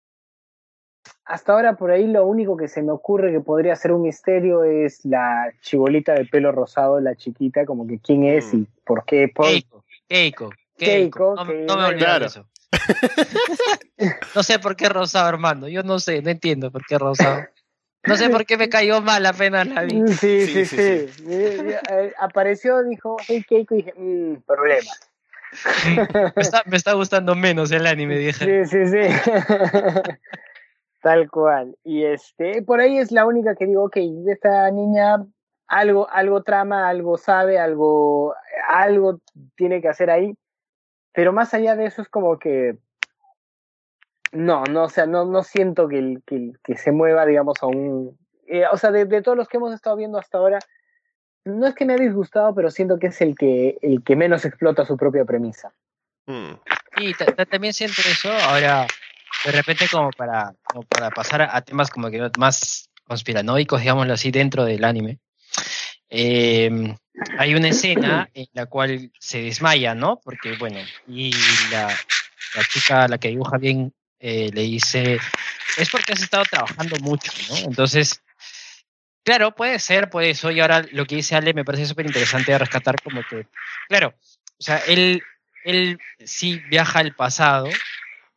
hasta ahora, por ahí lo único que se me ocurre que podría ser un misterio es la chibolita de pelo rosado, la chiquita, como que quién es y por qué. Keiko. No me olvido de eso. No sé por qué rosado, Armando. Yo no entiendo por qué rosado. No sé por qué me cayó mal apenas la vi. Sí. Apareció, dijo, hey Keiko, y dije, problema. Me está gustando menos el anime, dije. Sí. Tal cual. Y por ahí es la única que digo, ok, esta niña algo trama, algo sabe, algo tiene que hacer ahí. Pero más allá de eso es como que no, o sea, no siento que se mueva, digamos, a un... o sea, de todos los que hemos estado viendo hasta ahora, no es que me ha disgustado, pero siento que es el que menos explota su propia premisa. Y también siento eso. Ahora, de repente, como para pasar a temas como que más conspiranoicos, digámoslo así, dentro del anime, hay una escena en la cual se desmaya, ¿no? Porque, bueno, y la chica, la que dibuja bien, le dice, es porque has estado trabajando mucho, ¿no? Entonces, claro, puede ser por eso. Y ahora lo que dice Ale me parece súper interesante de rescatar, como que, claro, o sea, él sí viaja al pasado,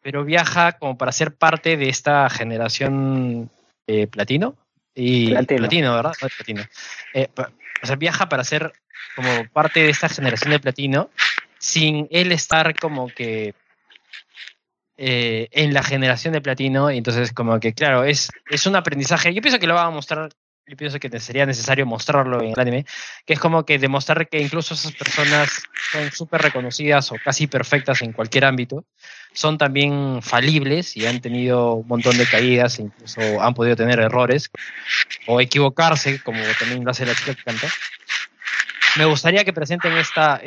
pero viaja como para ser parte de esta generación platino. O sea, viaja para ser como parte de esta generación de platino, sin él estar como que en la generación de platino. Entonces, como que, claro, es un aprendizaje. Yo pienso que lo van a mostrar, yo pienso que sería necesario mostrarlo en el anime, que es como que demostrar que incluso esas personas son súper reconocidas o casi perfectas en cualquier ámbito, son también falibles y han tenido un montón de caídas, incluso han podido tener errores o equivocarse, como también lo hace la chica que canta. Me gustaría que presenten esta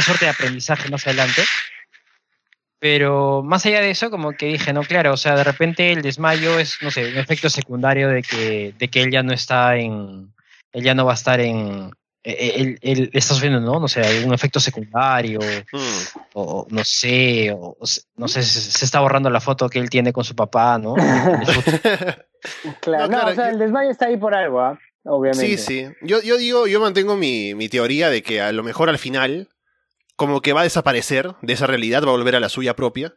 suerte de aprendizaje más adelante. Pero más allá de eso, como que dije, no, claro, o sea, de repente el desmayo es, no sé, un efecto secundario de que él ya no está en... Él ya no va a estar en... Él está sufriendo, ¿no? No sé, algún efecto secundario, o no sé, se está borrando la foto que él tiene con su papá, ¿no? Claro, o sea, el desmayo está ahí por algo, ¿ah? Obviamente. Sí. Yo mantengo mi teoría de que a lo mejor al final... como que va a desaparecer de esa realidad, va a volver a la suya propia,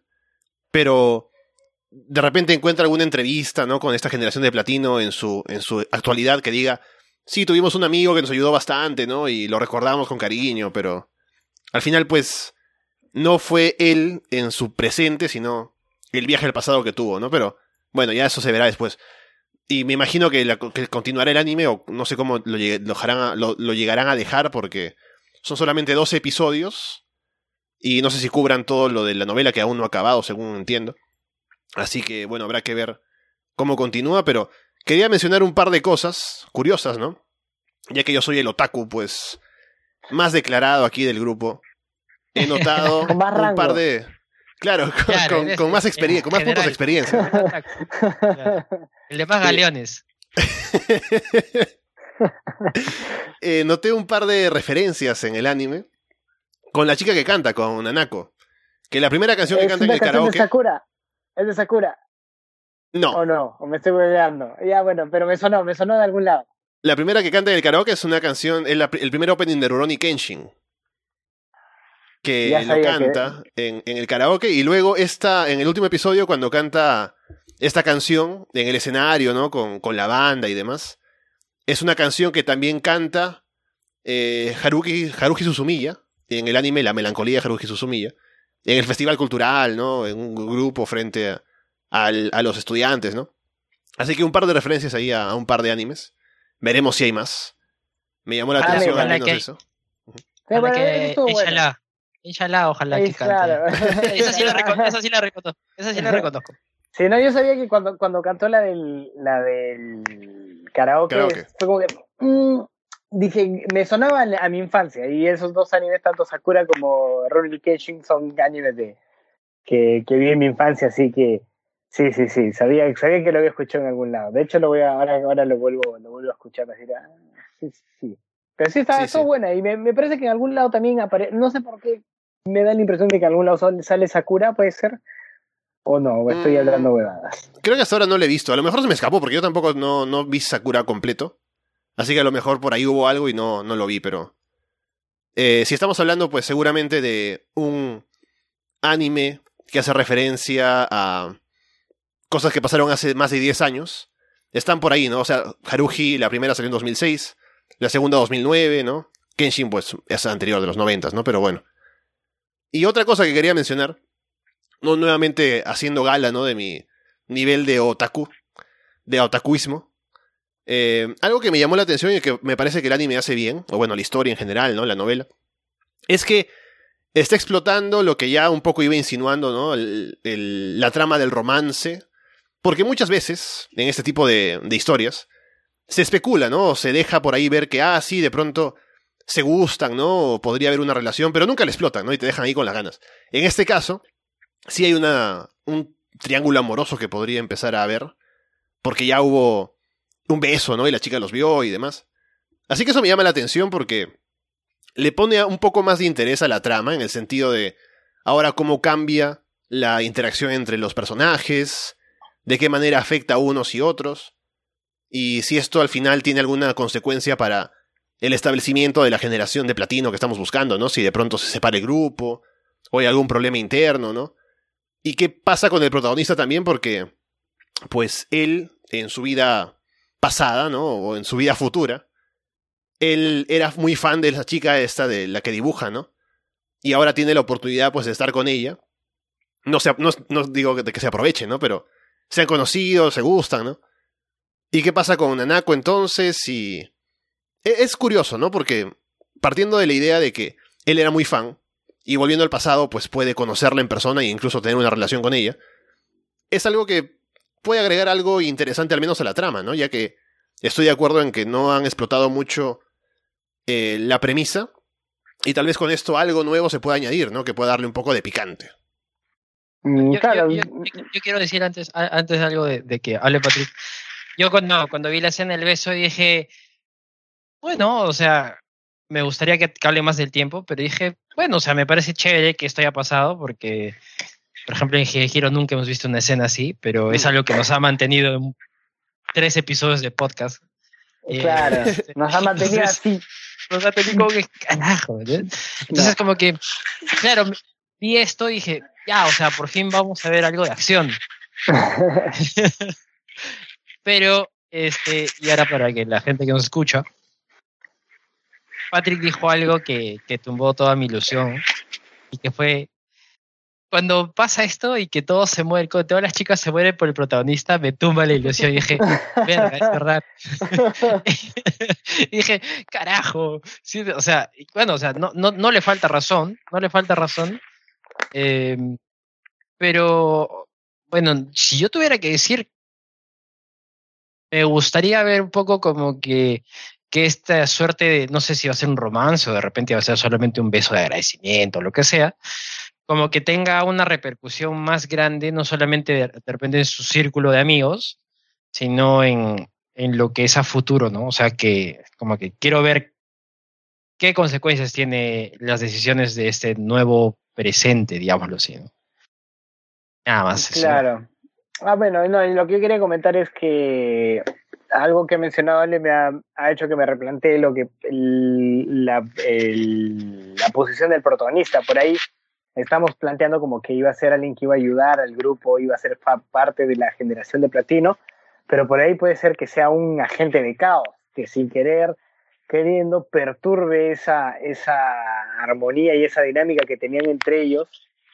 pero de repente encuentra alguna entrevista, ¿no?, con esta generación de platino en su actualidad, que diga, sí, tuvimos un amigo que nos ayudó bastante, ¿no?, y lo recordamos con cariño, pero al final, pues, no fue él en su presente, sino el viaje al pasado que tuvo, ¿no? Pero, bueno, ya eso se verá después. Y me imagino que continuará el anime, o no sé cómo lo llegarán a dejar, porque... son solamente 12 episodios y no sé si cubran todo lo de la novela, que aún no ha acabado, según entiendo. Así que, bueno, habrá que ver cómo continúa, pero quería mencionar un par de cosas curiosas, ¿no? Ya que yo soy el otaku, pues, más declarado aquí del grupo. He notado un par de... Claro, con más experiencia, con más puntos de experiencia. El de más galeones. Noté un par de referencias en el anime con la chica que canta, con Nanako, que la primera canción que canta en el karaoke es de Sakura. No. O me estoy volviendo. Ya, bueno, pero me sonó de algún lado. La primera que canta en el karaoke es una canción, el primer opening de Rurouni Kenshin, que lo canta en el karaoke, y luego en el último episodio, cuando canta esta canción en el escenario, ¿no? Con la banda y demás, es una canción que también canta Haruhi Suzumiya, en el anime La Melancolía de Haruhi Suzumiya, en el festival cultural, ¿no? En un grupo frente a los estudiantes, ¿no? Así que un par de referencias ahí a un par de animes. Veremos si hay más. Me llamó la atención al menos eso. Ojalá que, inshallah, ojalá que cante. Esa sí la reconozco. Sí, no, yo sabía que cuando cantó la del karaoke. Fue como que... dije, me sonaba a mi infancia, y esos dos animes, tanto Sakura como Rurouni Kenshin, son animes que vi en mi infancia, así que sí, sabía que lo había escuchado en algún lado. De hecho, ahora lo vuelvo a escuchar, así, sí. Pero sí, está buena, y me parece que en algún lado también aparece, no sé por qué me da la impresión de que en algún lado sale Sakura, puede ser, o no, estoy hablando huevadas. Creo que hasta ahora no lo he visto, a lo mejor se me escapó, porque yo tampoco no vi Sakura completo. Así que a lo mejor por ahí hubo algo y no lo vi, pero... si estamos hablando, pues seguramente de un anime que hace referencia a cosas que pasaron hace más de 10 años, están por ahí, ¿no? O sea, Haruhi, la primera salió en 2006, la segunda 2009, ¿no? Kenshin, pues, es anterior de los 90, ¿no? Pero bueno. Y otra cosa que quería mencionar, no nuevamente haciendo gala, ¿no? De mi nivel de otaku, de otakuismo. Algo que me llamó la atención y que me parece que el anime hace bien, o bueno, la historia en general, ¿no? La novela, es que está explotando lo que ya un poco iba insinuando, ¿no? La trama del romance, porque muchas veces, en este tipo de historias, se especula, ¿no? O se deja por ahí ver que, sí, de pronto se gustan, ¿no? O podría haber una relación, pero nunca la explotan, ¿no? Y te dejan ahí con las ganas. En este caso, sí hay un triángulo amoroso que podría empezar a haber, porque ya hubo un beso, ¿no? Y la chica los vio y demás. Así que eso me llama la atención porque le pone un poco más de interés a la trama, en el sentido de ahora cómo cambia la interacción entre los personajes, de qué manera afecta a unos y otros, y si esto al final tiene alguna consecuencia para el establecimiento de la generación de platino que estamos buscando, ¿no? Si de pronto se separa el grupo, o hay algún problema interno, ¿no? Y qué pasa con el protagonista también, porque pues él, en su vida pasada, ¿no? O en su vida futura, él era muy fan de esa chica esta, de la que dibuja, ¿no? Y ahora tiene la oportunidad, pues, de estar con ella. No digo que se aproveche, ¿no? Pero se han conocido, se gustan, ¿no? ¿Y qué pasa con Nanako entonces? Y es curioso, ¿no? Porque partiendo de la idea de que él era muy fan, y volviendo al pasado, pues puede conocerla en persona e incluso tener una relación con ella, es algo que puede agregar algo interesante al menos a la trama, ¿no? Ya que estoy de acuerdo en que no han explotado mucho la premisa, y tal vez con esto algo nuevo se pueda añadir, ¿no? Que pueda darle un poco de picante. Yo quiero decir antes algo de que hable Patrick. Yo cuando vi la escena del beso dije, bueno, o sea, me gustaría que hable más del tiempo, pero dije, bueno, o sea, me parece chévere que esto haya pasado porque... Por ejemplo, en Higehiro nunca hemos visto una escena así, pero es algo que nos ha mantenido en 3 episodios de podcast. Claro, nos ha mantenido así. Nos ha tenido como que, carajo, ¿no? Entonces, como que, claro, vi esto y dije, ya, o sea, por fin vamos a ver algo de acción. Pero, y ahora para que la gente que nos escucha, Patrick dijo algo que tumbó toda mi ilusión, y que fue... Cuando pasa esto y que todos se mueren, todas las chicas se mueren por el protagonista, me tumba la ilusión. Y dije, verga, es verdad. Y dije, carajo. Sí, o sea, bueno, o sea, no le falta razón. Pero, bueno, si yo tuviera que decir, me gustaría ver un poco como que esta suerte de, no sé si va a ser un romance o de repente va a ser solamente un beso de agradecimiento o lo que sea, como que tenga una repercusión más grande, no solamente de repente en su círculo de amigos, sino en lo que es a futuro, ¿no? O sea, que como que quiero ver qué consecuencias tiene las decisiones de este nuevo presente, digámoslo así, ¿no? Nada más. Claro. Eso. Bueno, no, lo que yo quería comentar es que algo que mencionaba Ale me ha hecho que me replantee lo que la posición del protagonista. Por ahí estamos planteando como que iba a ser alguien que iba a ayudar al grupo, iba a ser parte de la generación de platino, pero por ahí puede ser que sea un agente de caos, que sin querer, queriendo, perturbe esa armonía y esa dinámica que tenían entre ellos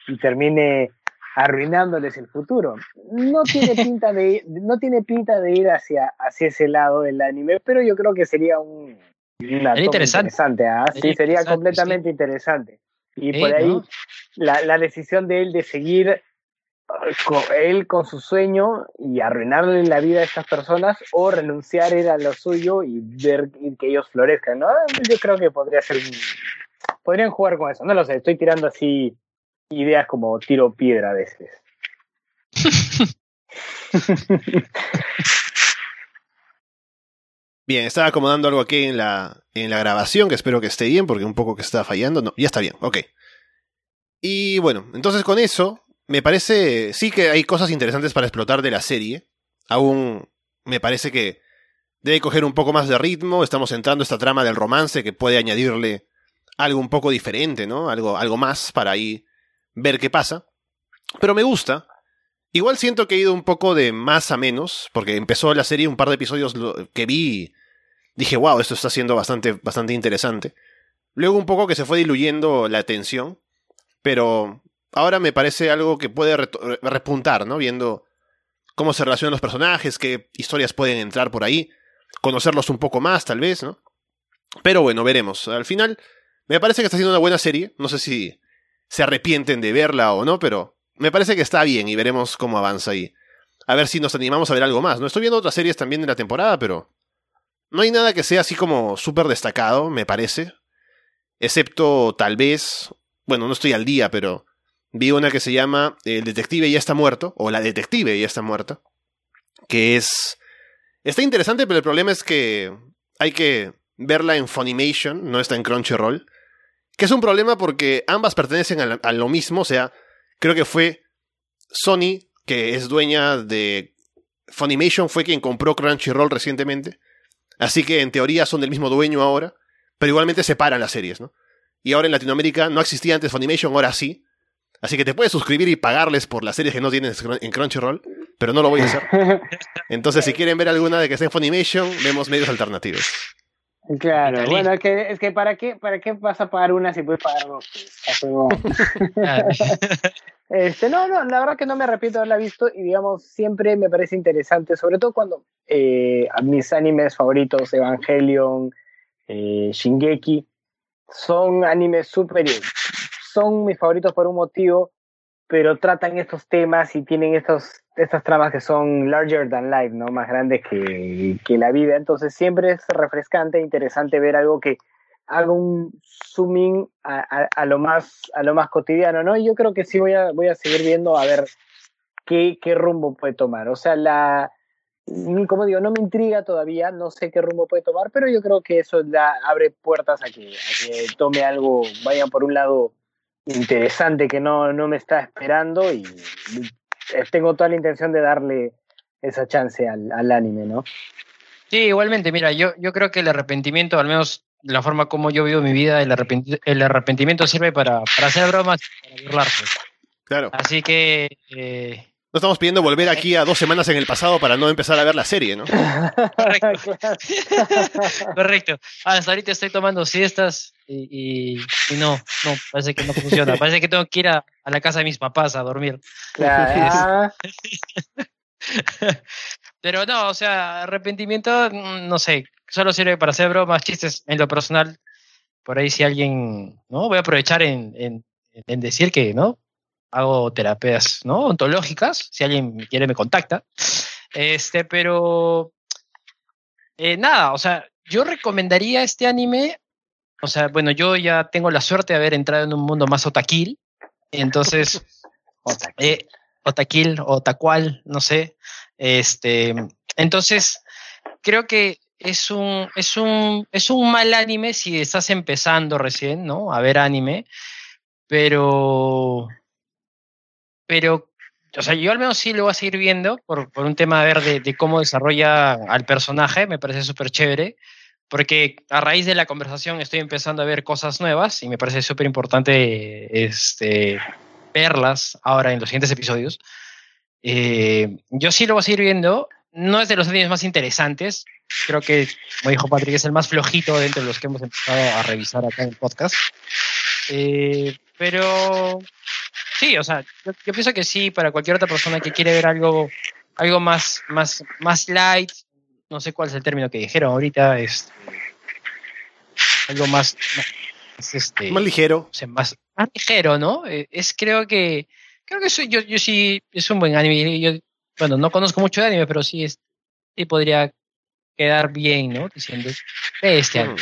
y termine arruinándoles el futuro. No tiene pinta de ir hacia ese lado del anime, pero yo creo que sería una interesante. ¿Ah? Sí, sería completamente interesante. Y por ahí, ¿no? la decisión de él de seguir con su sueño y arruinarle la vida a estas personas, o renunciar a lo suyo y ver que ellos florezcan, ¿no? Yo creo que podrían jugar con eso. No lo sé, estoy tirando así ideas como tiro piedra a veces. Bien, estaba acomodando algo aquí en la grabación, que espero que esté bien, porque un poco que está fallando. No, ya está bien, ok. Y bueno, entonces con eso, me parece, sí que hay cosas interesantes para explotar de la serie. Aún me parece que debe coger un poco más de ritmo. Estamos entrando a esta trama del romance que puede añadirle algo un poco diferente, ¿no? Algo más para ahí ver qué pasa, pero me gusta. Igual siento que he ido un poco de más a menos, porque empezó la serie un par de episodios que vi, dije, wow, esto está siendo bastante, bastante interesante. Luego un poco que se fue diluyendo la tensión, pero ahora me parece algo que puede repuntar, ¿no? Viendo cómo se relacionan los personajes, qué historias pueden entrar por ahí, conocerlos un poco más, tal vez, ¿no? Pero bueno, veremos. Al final, me parece que está siendo una buena serie, no sé si se arrepienten de verla o no, pero me parece que está bien y veremos cómo avanza ahí. A ver si nos animamos a ver algo más, ¿no? Estoy viendo otras series también de la temporada, pero no hay nada que sea así como súper destacado, me parece. Excepto, tal vez, bueno, no estoy al día, pero vi una que se llama El detective ya está muerto, o La detective ya está muerta, que es... Está interesante, pero el problema es que hay que verla en Funimation, no está en Crunchyroll. Que es un problema porque ambas pertenecen a lo mismo, o sea, creo que fue Sony, que es dueña de Funimation, fue quien compró Crunchyroll recientemente, así que en teoría son del mismo dueño ahora, pero igualmente separan las series, ¿no? Y ahora en Latinoamérica no existía antes Funimation, ahora sí, así que te puedes suscribir y pagarles por las series que no tienes en Crunchyroll, pero no lo voy a hacer. Entonces, si quieren ver alguna de que esté en Funimation, vemos medios alternativos. Claro, bueno, es que ¿para qué vas a pagar una si puedes pagar dos? No, la verdad que no me arrepiento de haberla visto y, digamos, siempre me parece interesante, sobre todo cuando mis animes favoritos, Evangelion, Shingeki, son animes superiores, son mis favoritos por un motivo, pero tratan estos temas y tienen estas tramas que son larger than life, ¿no? Más grandes que la vida. Entonces siempre es refrescante e interesante ver algo que haga un zoom in a lo más cotidiano, ¿no? Y yo creo que sí voy a seguir viendo a ver qué rumbo puede tomar. O sea, como digo, no me intriga todavía, no sé qué rumbo puede tomar, pero yo creo que eso abre puertas a que tome algo, vaya por un lado interesante que no me está esperando y tengo toda la intención de darle esa chance al anime, ¿no? Sí, igualmente, mira, yo creo que el arrepentimiento, al menos la forma como yo vivo mi vida, el arrepentimiento sirve para hacer bromas y para burlarse. Claro. Así que... no estamos pidiendo volver aquí a 2 semanas en el pasado para no empezar a ver la serie, ¿no? Correcto. Correcto. Hasta ahorita estoy tomando siestas y no, parece que no funciona. Parece que tengo que ir a la casa de mis papás a dormir. Claro. Pero no, o sea, arrepentimiento, no sé, solo sirve para hacer bromas, chistes en lo personal. Por ahí si alguien, ¿no? Voy a aprovechar en decir que, ¿no? Hago terapias, ¿no? Ontológicas, si alguien quiere me contacta. Pero nada, o sea, yo recomendaría este anime, o sea, bueno, yo ya tengo la suerte de haber entrado en un mundo más otaquil, entonces otaquil o tacual, no sé. Entonces creo que es un mal anime si estás empezando recién, ¿no? A ver anime, pero O sea, yo al menos sí lo voy a seguir viendo por un tema a ver de cómo desarrolla al personaje. Me parece súper chévere porque a raíz de la conversación estoy empezando a ver cosas nuevas y me parece súper importante verlas ahora en los siguientes episodios. Yo sí lo voy a seguir viendo. No es de los animes más interesantes. Creo que, como dijo Patrick, es el más flojito dentro de los que hemos empezado a revisar acá en el podcast. Pero sí, o sea, yo pienso que sí, para cualquier otra persona que quiere ver algo más light, no sé cuál es el término que dijeron ahorita, algo más ligero. O sea, más ligero, ¿no? Creo que yo sí, es un buen anime. Bueno, no conozco mucho de anime, pero sí podría quedar bien, ¿no? Diciendo, ve este anime.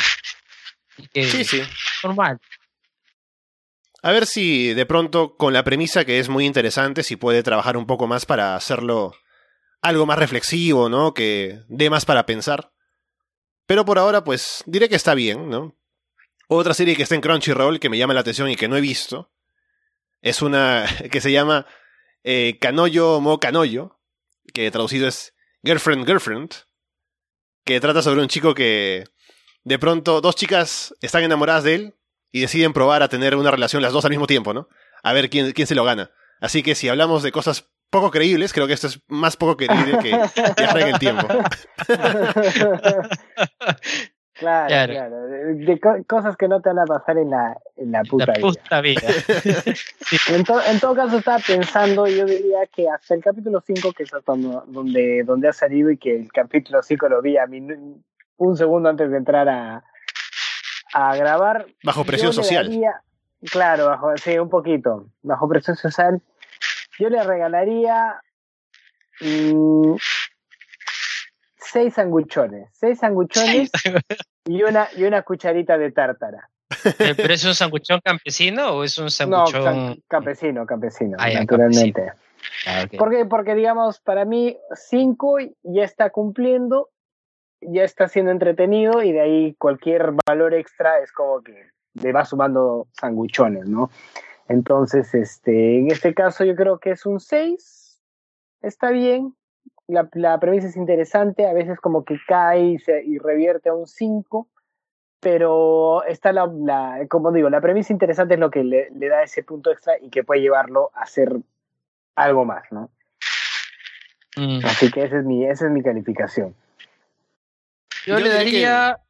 Sí. Normal. A ver si de pronto con la premisa que es muy interesante, si puede trabajar un poco más para hacerlo algo más reflexivo, ¿no? Que dé más para pensar. Pero por ahora, pues, diré que está bien, ¿no? Otra serie que está en Crunchyroll que me llama la atención y que no he visto es una que se llama Kanoyo Mo Kanoyo, que traducido es Girlfriend Girlfriend, que trata sobre un chico que de pronto dos chicas están enamoradas de él y deciden probar a tener una relación las dos al mismo tiempo, ¿no? A ver quién se lo gana. Así que si hablamos de cosas poco creíbles, creo que esto es más poco creíble que viajar en el tiempo. Claro. De cosas que no te van a pasar en la puta vida. En todo caso, estaba pensando, yo diría que hasta el capítulo 5, que es donde ha salido, y que el capítulo 5 lo vi a mí un segundo antes de entrar a grabar. Bajo presión social. Claro, un poquito. Bajo presión social. Yo le regalaría 6 sanguchones. 6 sanguchones y una cucharita de tártara. ¿Pero es un sanguchón campesino o es un sanguchón...? No, campesino, naturalmente. Campesino. Ah, okay. Porque, digamos, para mí 5 ya está cumpliendo... ya está siendo entretenido y de ahí cualquier valor extra es como que le va sumando sanguchones, ¿no? Entonces, en este caso yo creo que es un 6, está bien, la premisa es interesante, a veces como que cae y revierte a un 5, pero está como digo, la premisa interesante es lo que le da ese punto extra y que puede llevarlo a hacer algo más, ¿no? Así que esa es mi calificación. Yo le daría... Que...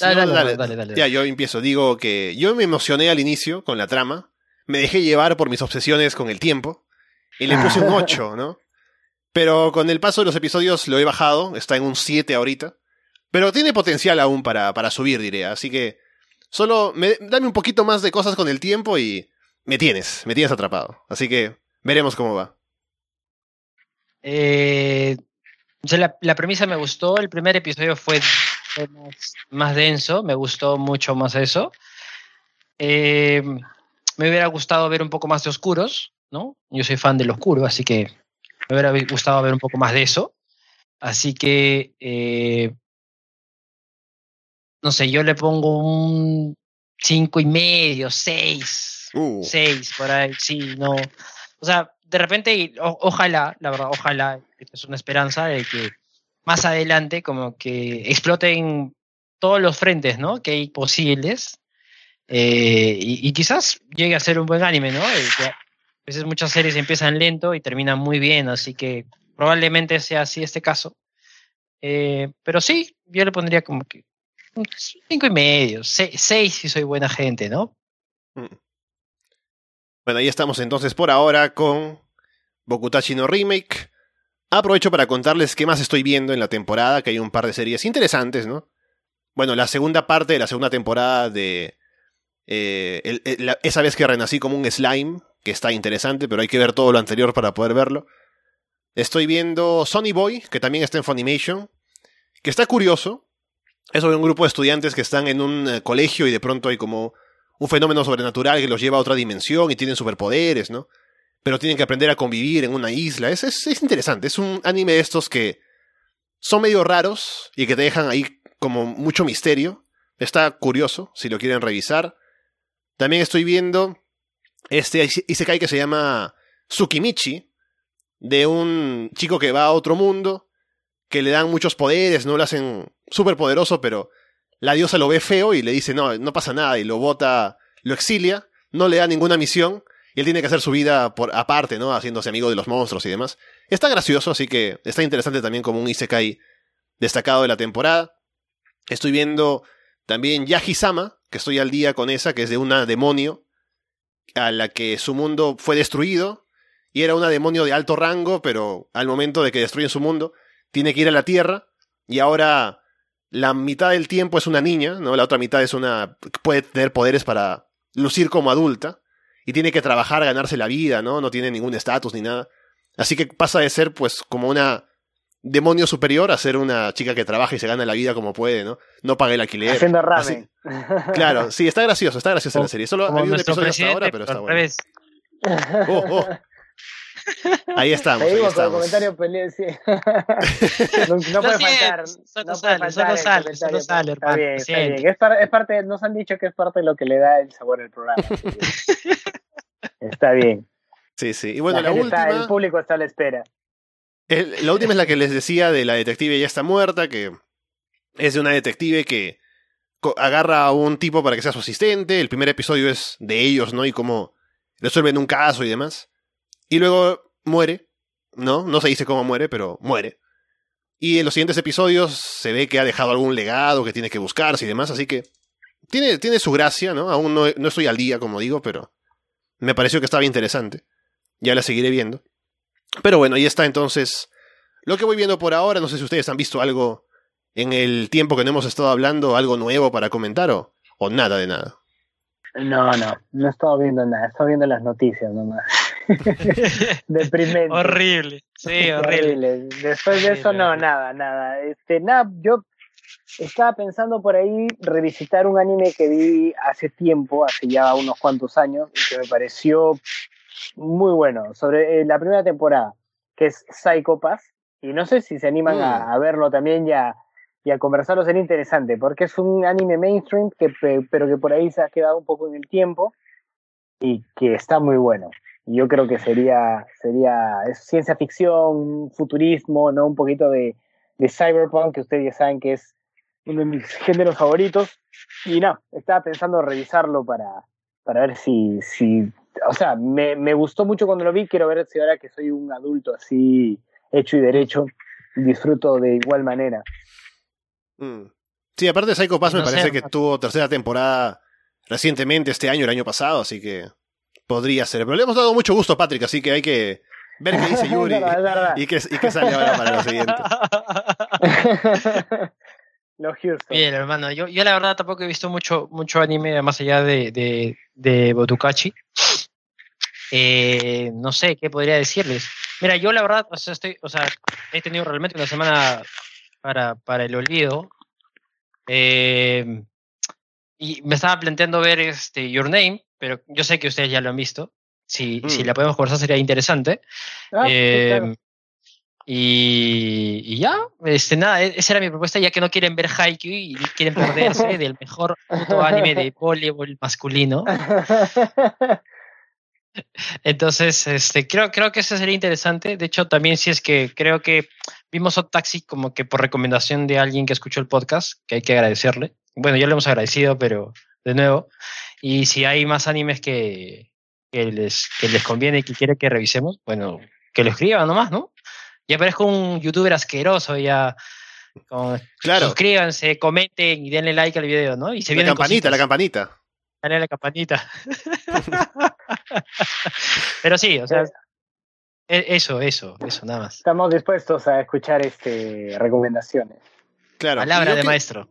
Dale. Ya, yo empiezo. Digo que yo me emocioné al inicio con la trama, me dejé llevar por mis obsesiones con el tiempo, y le puse un 8, ¿no? Pero con el paso de los episodios lo he bajado, está en un 7 ahorita, pero tiene potencial aún para subir, diré. Así que solo dame un poquito más de cosas con el tiempo y me tienes atrapado. Así que veremos cómo va. O sea, la premisa me gustó, el primer episodio fue más denso, me gustó mucho más eso. Me hubiera gustado ver un poco más de oscuros, ¿no? Yo soy fan del oscuro, así que me hubiera gustado ver un poco más de eso. Así que, no sé, yo le pongo un 5.5, 6, 6 por ahí, sí, no. O sea, de repente, ojalá, la verdad, ojalá, es una esperanza de que más adelante como que exploten todos los frentes, ¿no? Que hay posibles, y quizás llegue a ser un buen anime, ¿no? A veces muchas series empiezan lento y terminan muy bien, así que probablemente sea así este caso. Pero sí, yo le pondría como que 5.5, 6 si soy buena gente, ¿no? Bueno, ahí estamos entonces por ahora con Bokutachi no Remake. Aprovecho para contarles qué más estoy viendo en la temporada, que hay un par de series interesantes, ¿no? Bueno, la segunda parte de la segunda temporada de esa vez que renací como un slime, que está interesante, pero hay que ver todo lo anterior para poder verlo. Estoy viendo Sonny Boy, que también está en Funimation, que está curioso. Es sobre un grupo de estudiantes que están en un colegio y de pronto hay como un fenómeno sobrenatural que los lleva a otra dimensión y tienen superpoderes, ¿no? Pero tienen que aprender a convivir en una isla. Es interesante. Es un anime de estos que son medio raros y que te dejan ahí como mucho misterio. Está curioso, si lo quieren revisar. También estoy viendo este Isekai que se llama Tsukimichi, de un chico que va a otro mundo, que le dan muchos poderes, no lo hacen súper poderoso, pero la diosa lo ve feo y le dice no, no pasa nada, y lo bota, lo exilia, no le da ninguna misión, y él tiene que hacer su vida por aparte, ¿no? Haciéndose amigo de los monstruos y demás. Está gracioso, así que está interesante también como un Isekai destacado de la temporada. Estoy viendo también Yahisama, que estoy al día con esa, que es de una demonio a la que su mundo fue destruido, y era una demonio de alto rango, pero al momento de que destruyen su mundo, tiene que ir a la Tierra, y ahora la mitad del tiempo es una niña, ¿no? La otra mitad es una puede tener poderes para lucir como adulta, y tiene que trabajar, ganarse la vida, ¿no? No tiene ningún estatus ni nada. Así que pasa de ser, pues, como una demonio superior a ser una chica que trabaja y se gana la vida como puede, ¿no? No paga el alquiler. Haciendo ramen. Así. Claro, sí, está graciosa la serie. Solo ha habido un episodio hasta ahora, pero está bueno. Oh. Ahí estamos, ahí estamos. Comentario pelea, sí. No puede faltar. Solo sale, hermano. Está bien. Es parte, nos han dicho que es parte de lo que le da el sabor al programa. Está bien. Sí. Y bueno, la última. El público está a la espera. La última es la que les decía de la detective ya está muerta, que es de una detective que agarra a un tipo para que sea su asistente. El primer episodio es de ellos, ¿no? Y cómo resuelven un caso y demás. Y luego muere, ¿no? No se dice cómo muere, pero muere. Y en los siguientes episodios se ve que ha dejado algún legado que tiene que buscarse y demás, así que tiene su gracia, ¿no? Aún no estoy al día, como digo, pero me pareció que estaba interesante. Ya la seguiré viendo. Pero bueno, ahí está entonces lo que voy viendo por ahora. No sé si ustedes han visto algo en el tiempo que no hemos estado hablando, algo nuevo para comentar o nada de nada. No he estado viendo nada. He estado viendo las noticias nomás. Deprimente. Horrible. Sí, horrible. Después de eso, no, nada. Yo estaba pensando por ahí revisitar un anime que vi hace tiempo, hace ya unos cuantos años, y que me pareció muy bueno, sobre la primera temporada, que es Psycho Pass, y no sé si se animan a verlo también y a conversarlo. Sería interesante, porque es un anime mainstream, pero que por ahí se ha quedado un poco en el tiempo, y que está muy bueno. Yo creo que es ciencia ficción, futurismo, ¿no? Un poquito de cyberpunk, que ustedes ya saben que es uno de mis géneros favoritos, y no, estaba pensando revisarlo para ver si o sea, me gustó mucho cuando lo vi. Quiero ver si ahora que soy un adulto así hecho y derecho disfruto de igual manera. Sí, aparte de Psycho Pass, me parece que tuvo tercera temporada recientemente, este año, el año pasado, así que podría ser, pero le hemos dado mucho gusto a Patrick, así que hay que ver qué dice Yuri. y que sale ahora para lo siguiente. Los Houston. Bien, hermano, yo la verdad tampoco he visto mucho anime más allá de Bokutachi. No sé qué podría decirles. Mira, yo la verdad, he tenido realmente una semana para el olvido. Y me estaba planteando ver Your Name, pero yo sé que ustedes ya lo han visto. Si la podemos conversar sería interesante. Claro. Y ya, nada, esa era mi propuesta, ya que no quieren ver Haikyuu y quieren perderse del mejor puto anime de voleibol masculino. Entonces, creo que eso sería interesante. De hecho, también si es que creo que vimos Otaxi como que por recomendación de alguien que escuchó el podcast, que hay que agradecerle. Bueno, ya lo hemos agradecido, pero de nuevo. Y si hay más animes que les conviene y que quiere que revisemos, bueno, que lo escriban nomás, ¿no? Ya parezco un youtuber asqueroso, ya. Claro. Suscríbanse, comenten y denle like al video, ¿no? Y se viene la campanita. Dale a la campanita. Pero sí, o sea, eso, nada más. Estamos dispuestos a escuchar recomendaciones. Claro. Palabra de maestro.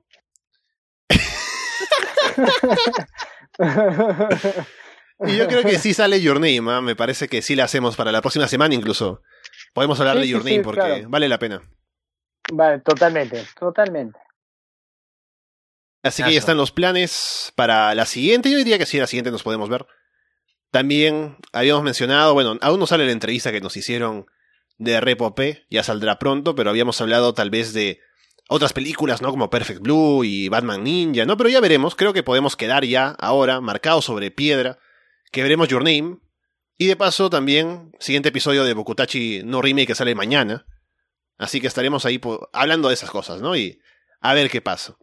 Y yo creo que sí sale Your Name, ¿eh? Me parece que sí la hacemos para la próxima semana incluso. Podemos hablar de Your Name porque claro, vale la pena. Vale, totalmente. Así que ya están los planes para la siguiente. Yo diría que sí, la siguiente nos podemos ver. También habíamos mencionado, bueno, aún no sale la entrevista que nos hicieron de Repopé, ya saldrá pronto, pero habíamos hablado tal vez de otras películas, ¿no? Como Perfect Blue y Batman Ninja, ¿no? Pero ya veremos, creo que podemos quedar ya ahora, marcados sobre piedra, que veremos Your Name Y de paso también, siguiente episodio de Bokutachi no Remake que sale mañana. Así que estaremos ahí hablando de esas cosas, ¿no? Y a ver qué pasa.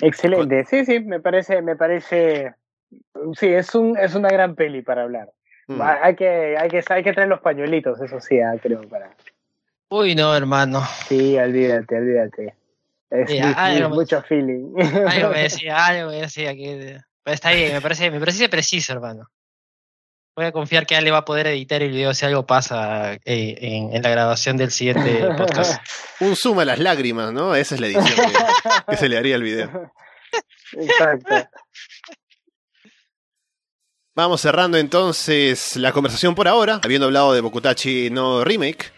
Excelente. Sí, sí, me parece... Sí, es una gran peli para hablar. Hay que traer los pañuelitos, eso sí, creo, para... Uy, no, hermano. Sí, olvídate. Es mucho feeling. Algo me decía que... Está bien, me parece preciso, hermano. Voy a confiar que Ale va a poder editar el video si algo pasa en la grabación del siguiente podcast. Un zoom a las lágrimas, ¿no? Esa es la edición que se le haría al video. Exacto. Vamos cerrando entonces la conversación por ahora, habiendo hablado de Bokutachi no Remake,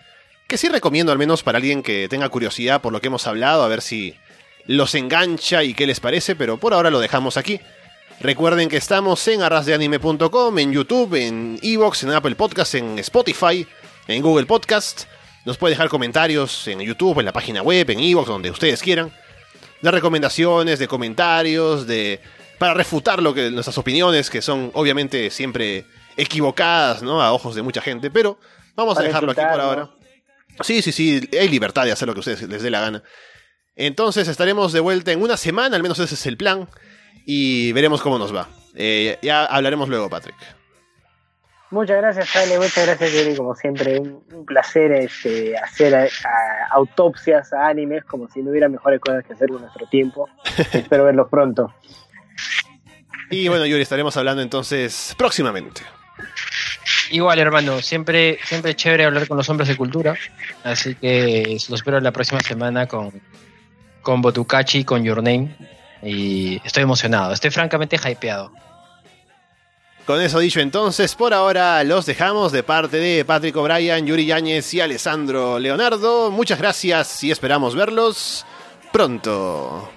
que sí recomiendo al menos para alguien que tenga curiosidad por lo que hemos hablado, a ver si los engancha y qué les parece, pero por ahora lo dejamos aquí. Recuerden que estamos en arrasdeanime.com, en YouTube, en iVoox, en Apple Podcast, en Spotify, en Google Podcast. Nos puede dejar comentarios en YouTube, en la página web, en iVoox, donde ustedes quieran. De recomendaciones, de comentarios, para refutar nuestras opiniones, que son obviamente siempre equivocadas, ¿no? A ojos de mucha gente, pero vamos a dejarlo aquí por ahora. Sí, hay libertad de hacer lo que a ustedes les dé la gana. Entonces estaremos de vuelta en una semana, al menos ese es el plan. Y veremos cómo nos va. Ya hablaremos luego, Patrick. Muchas gracias, Ale. Muchas gracias, Yuri. Como siempre, un placer hacer autopsias a animes, como si no hubiera mejores cosas que hacer con nuestro tiempo. Espero verlos pronto. Y bueno, Yuri, estaremos hablando entonces próximamente. Igual, hermano. Siempre es chévere hablar con los hombres de cultura. Así que los espero la próxima semana con Bokutachi, con Your Name. Y estoy emocionado, estoy francamente hypeado. Con eso dicho entonces, por ahora los dejamos de parte de Patrick O'Brien, Yuri Yáñez y Alessandro Leonardo. Muchas gracias y esperamos verlos pronto.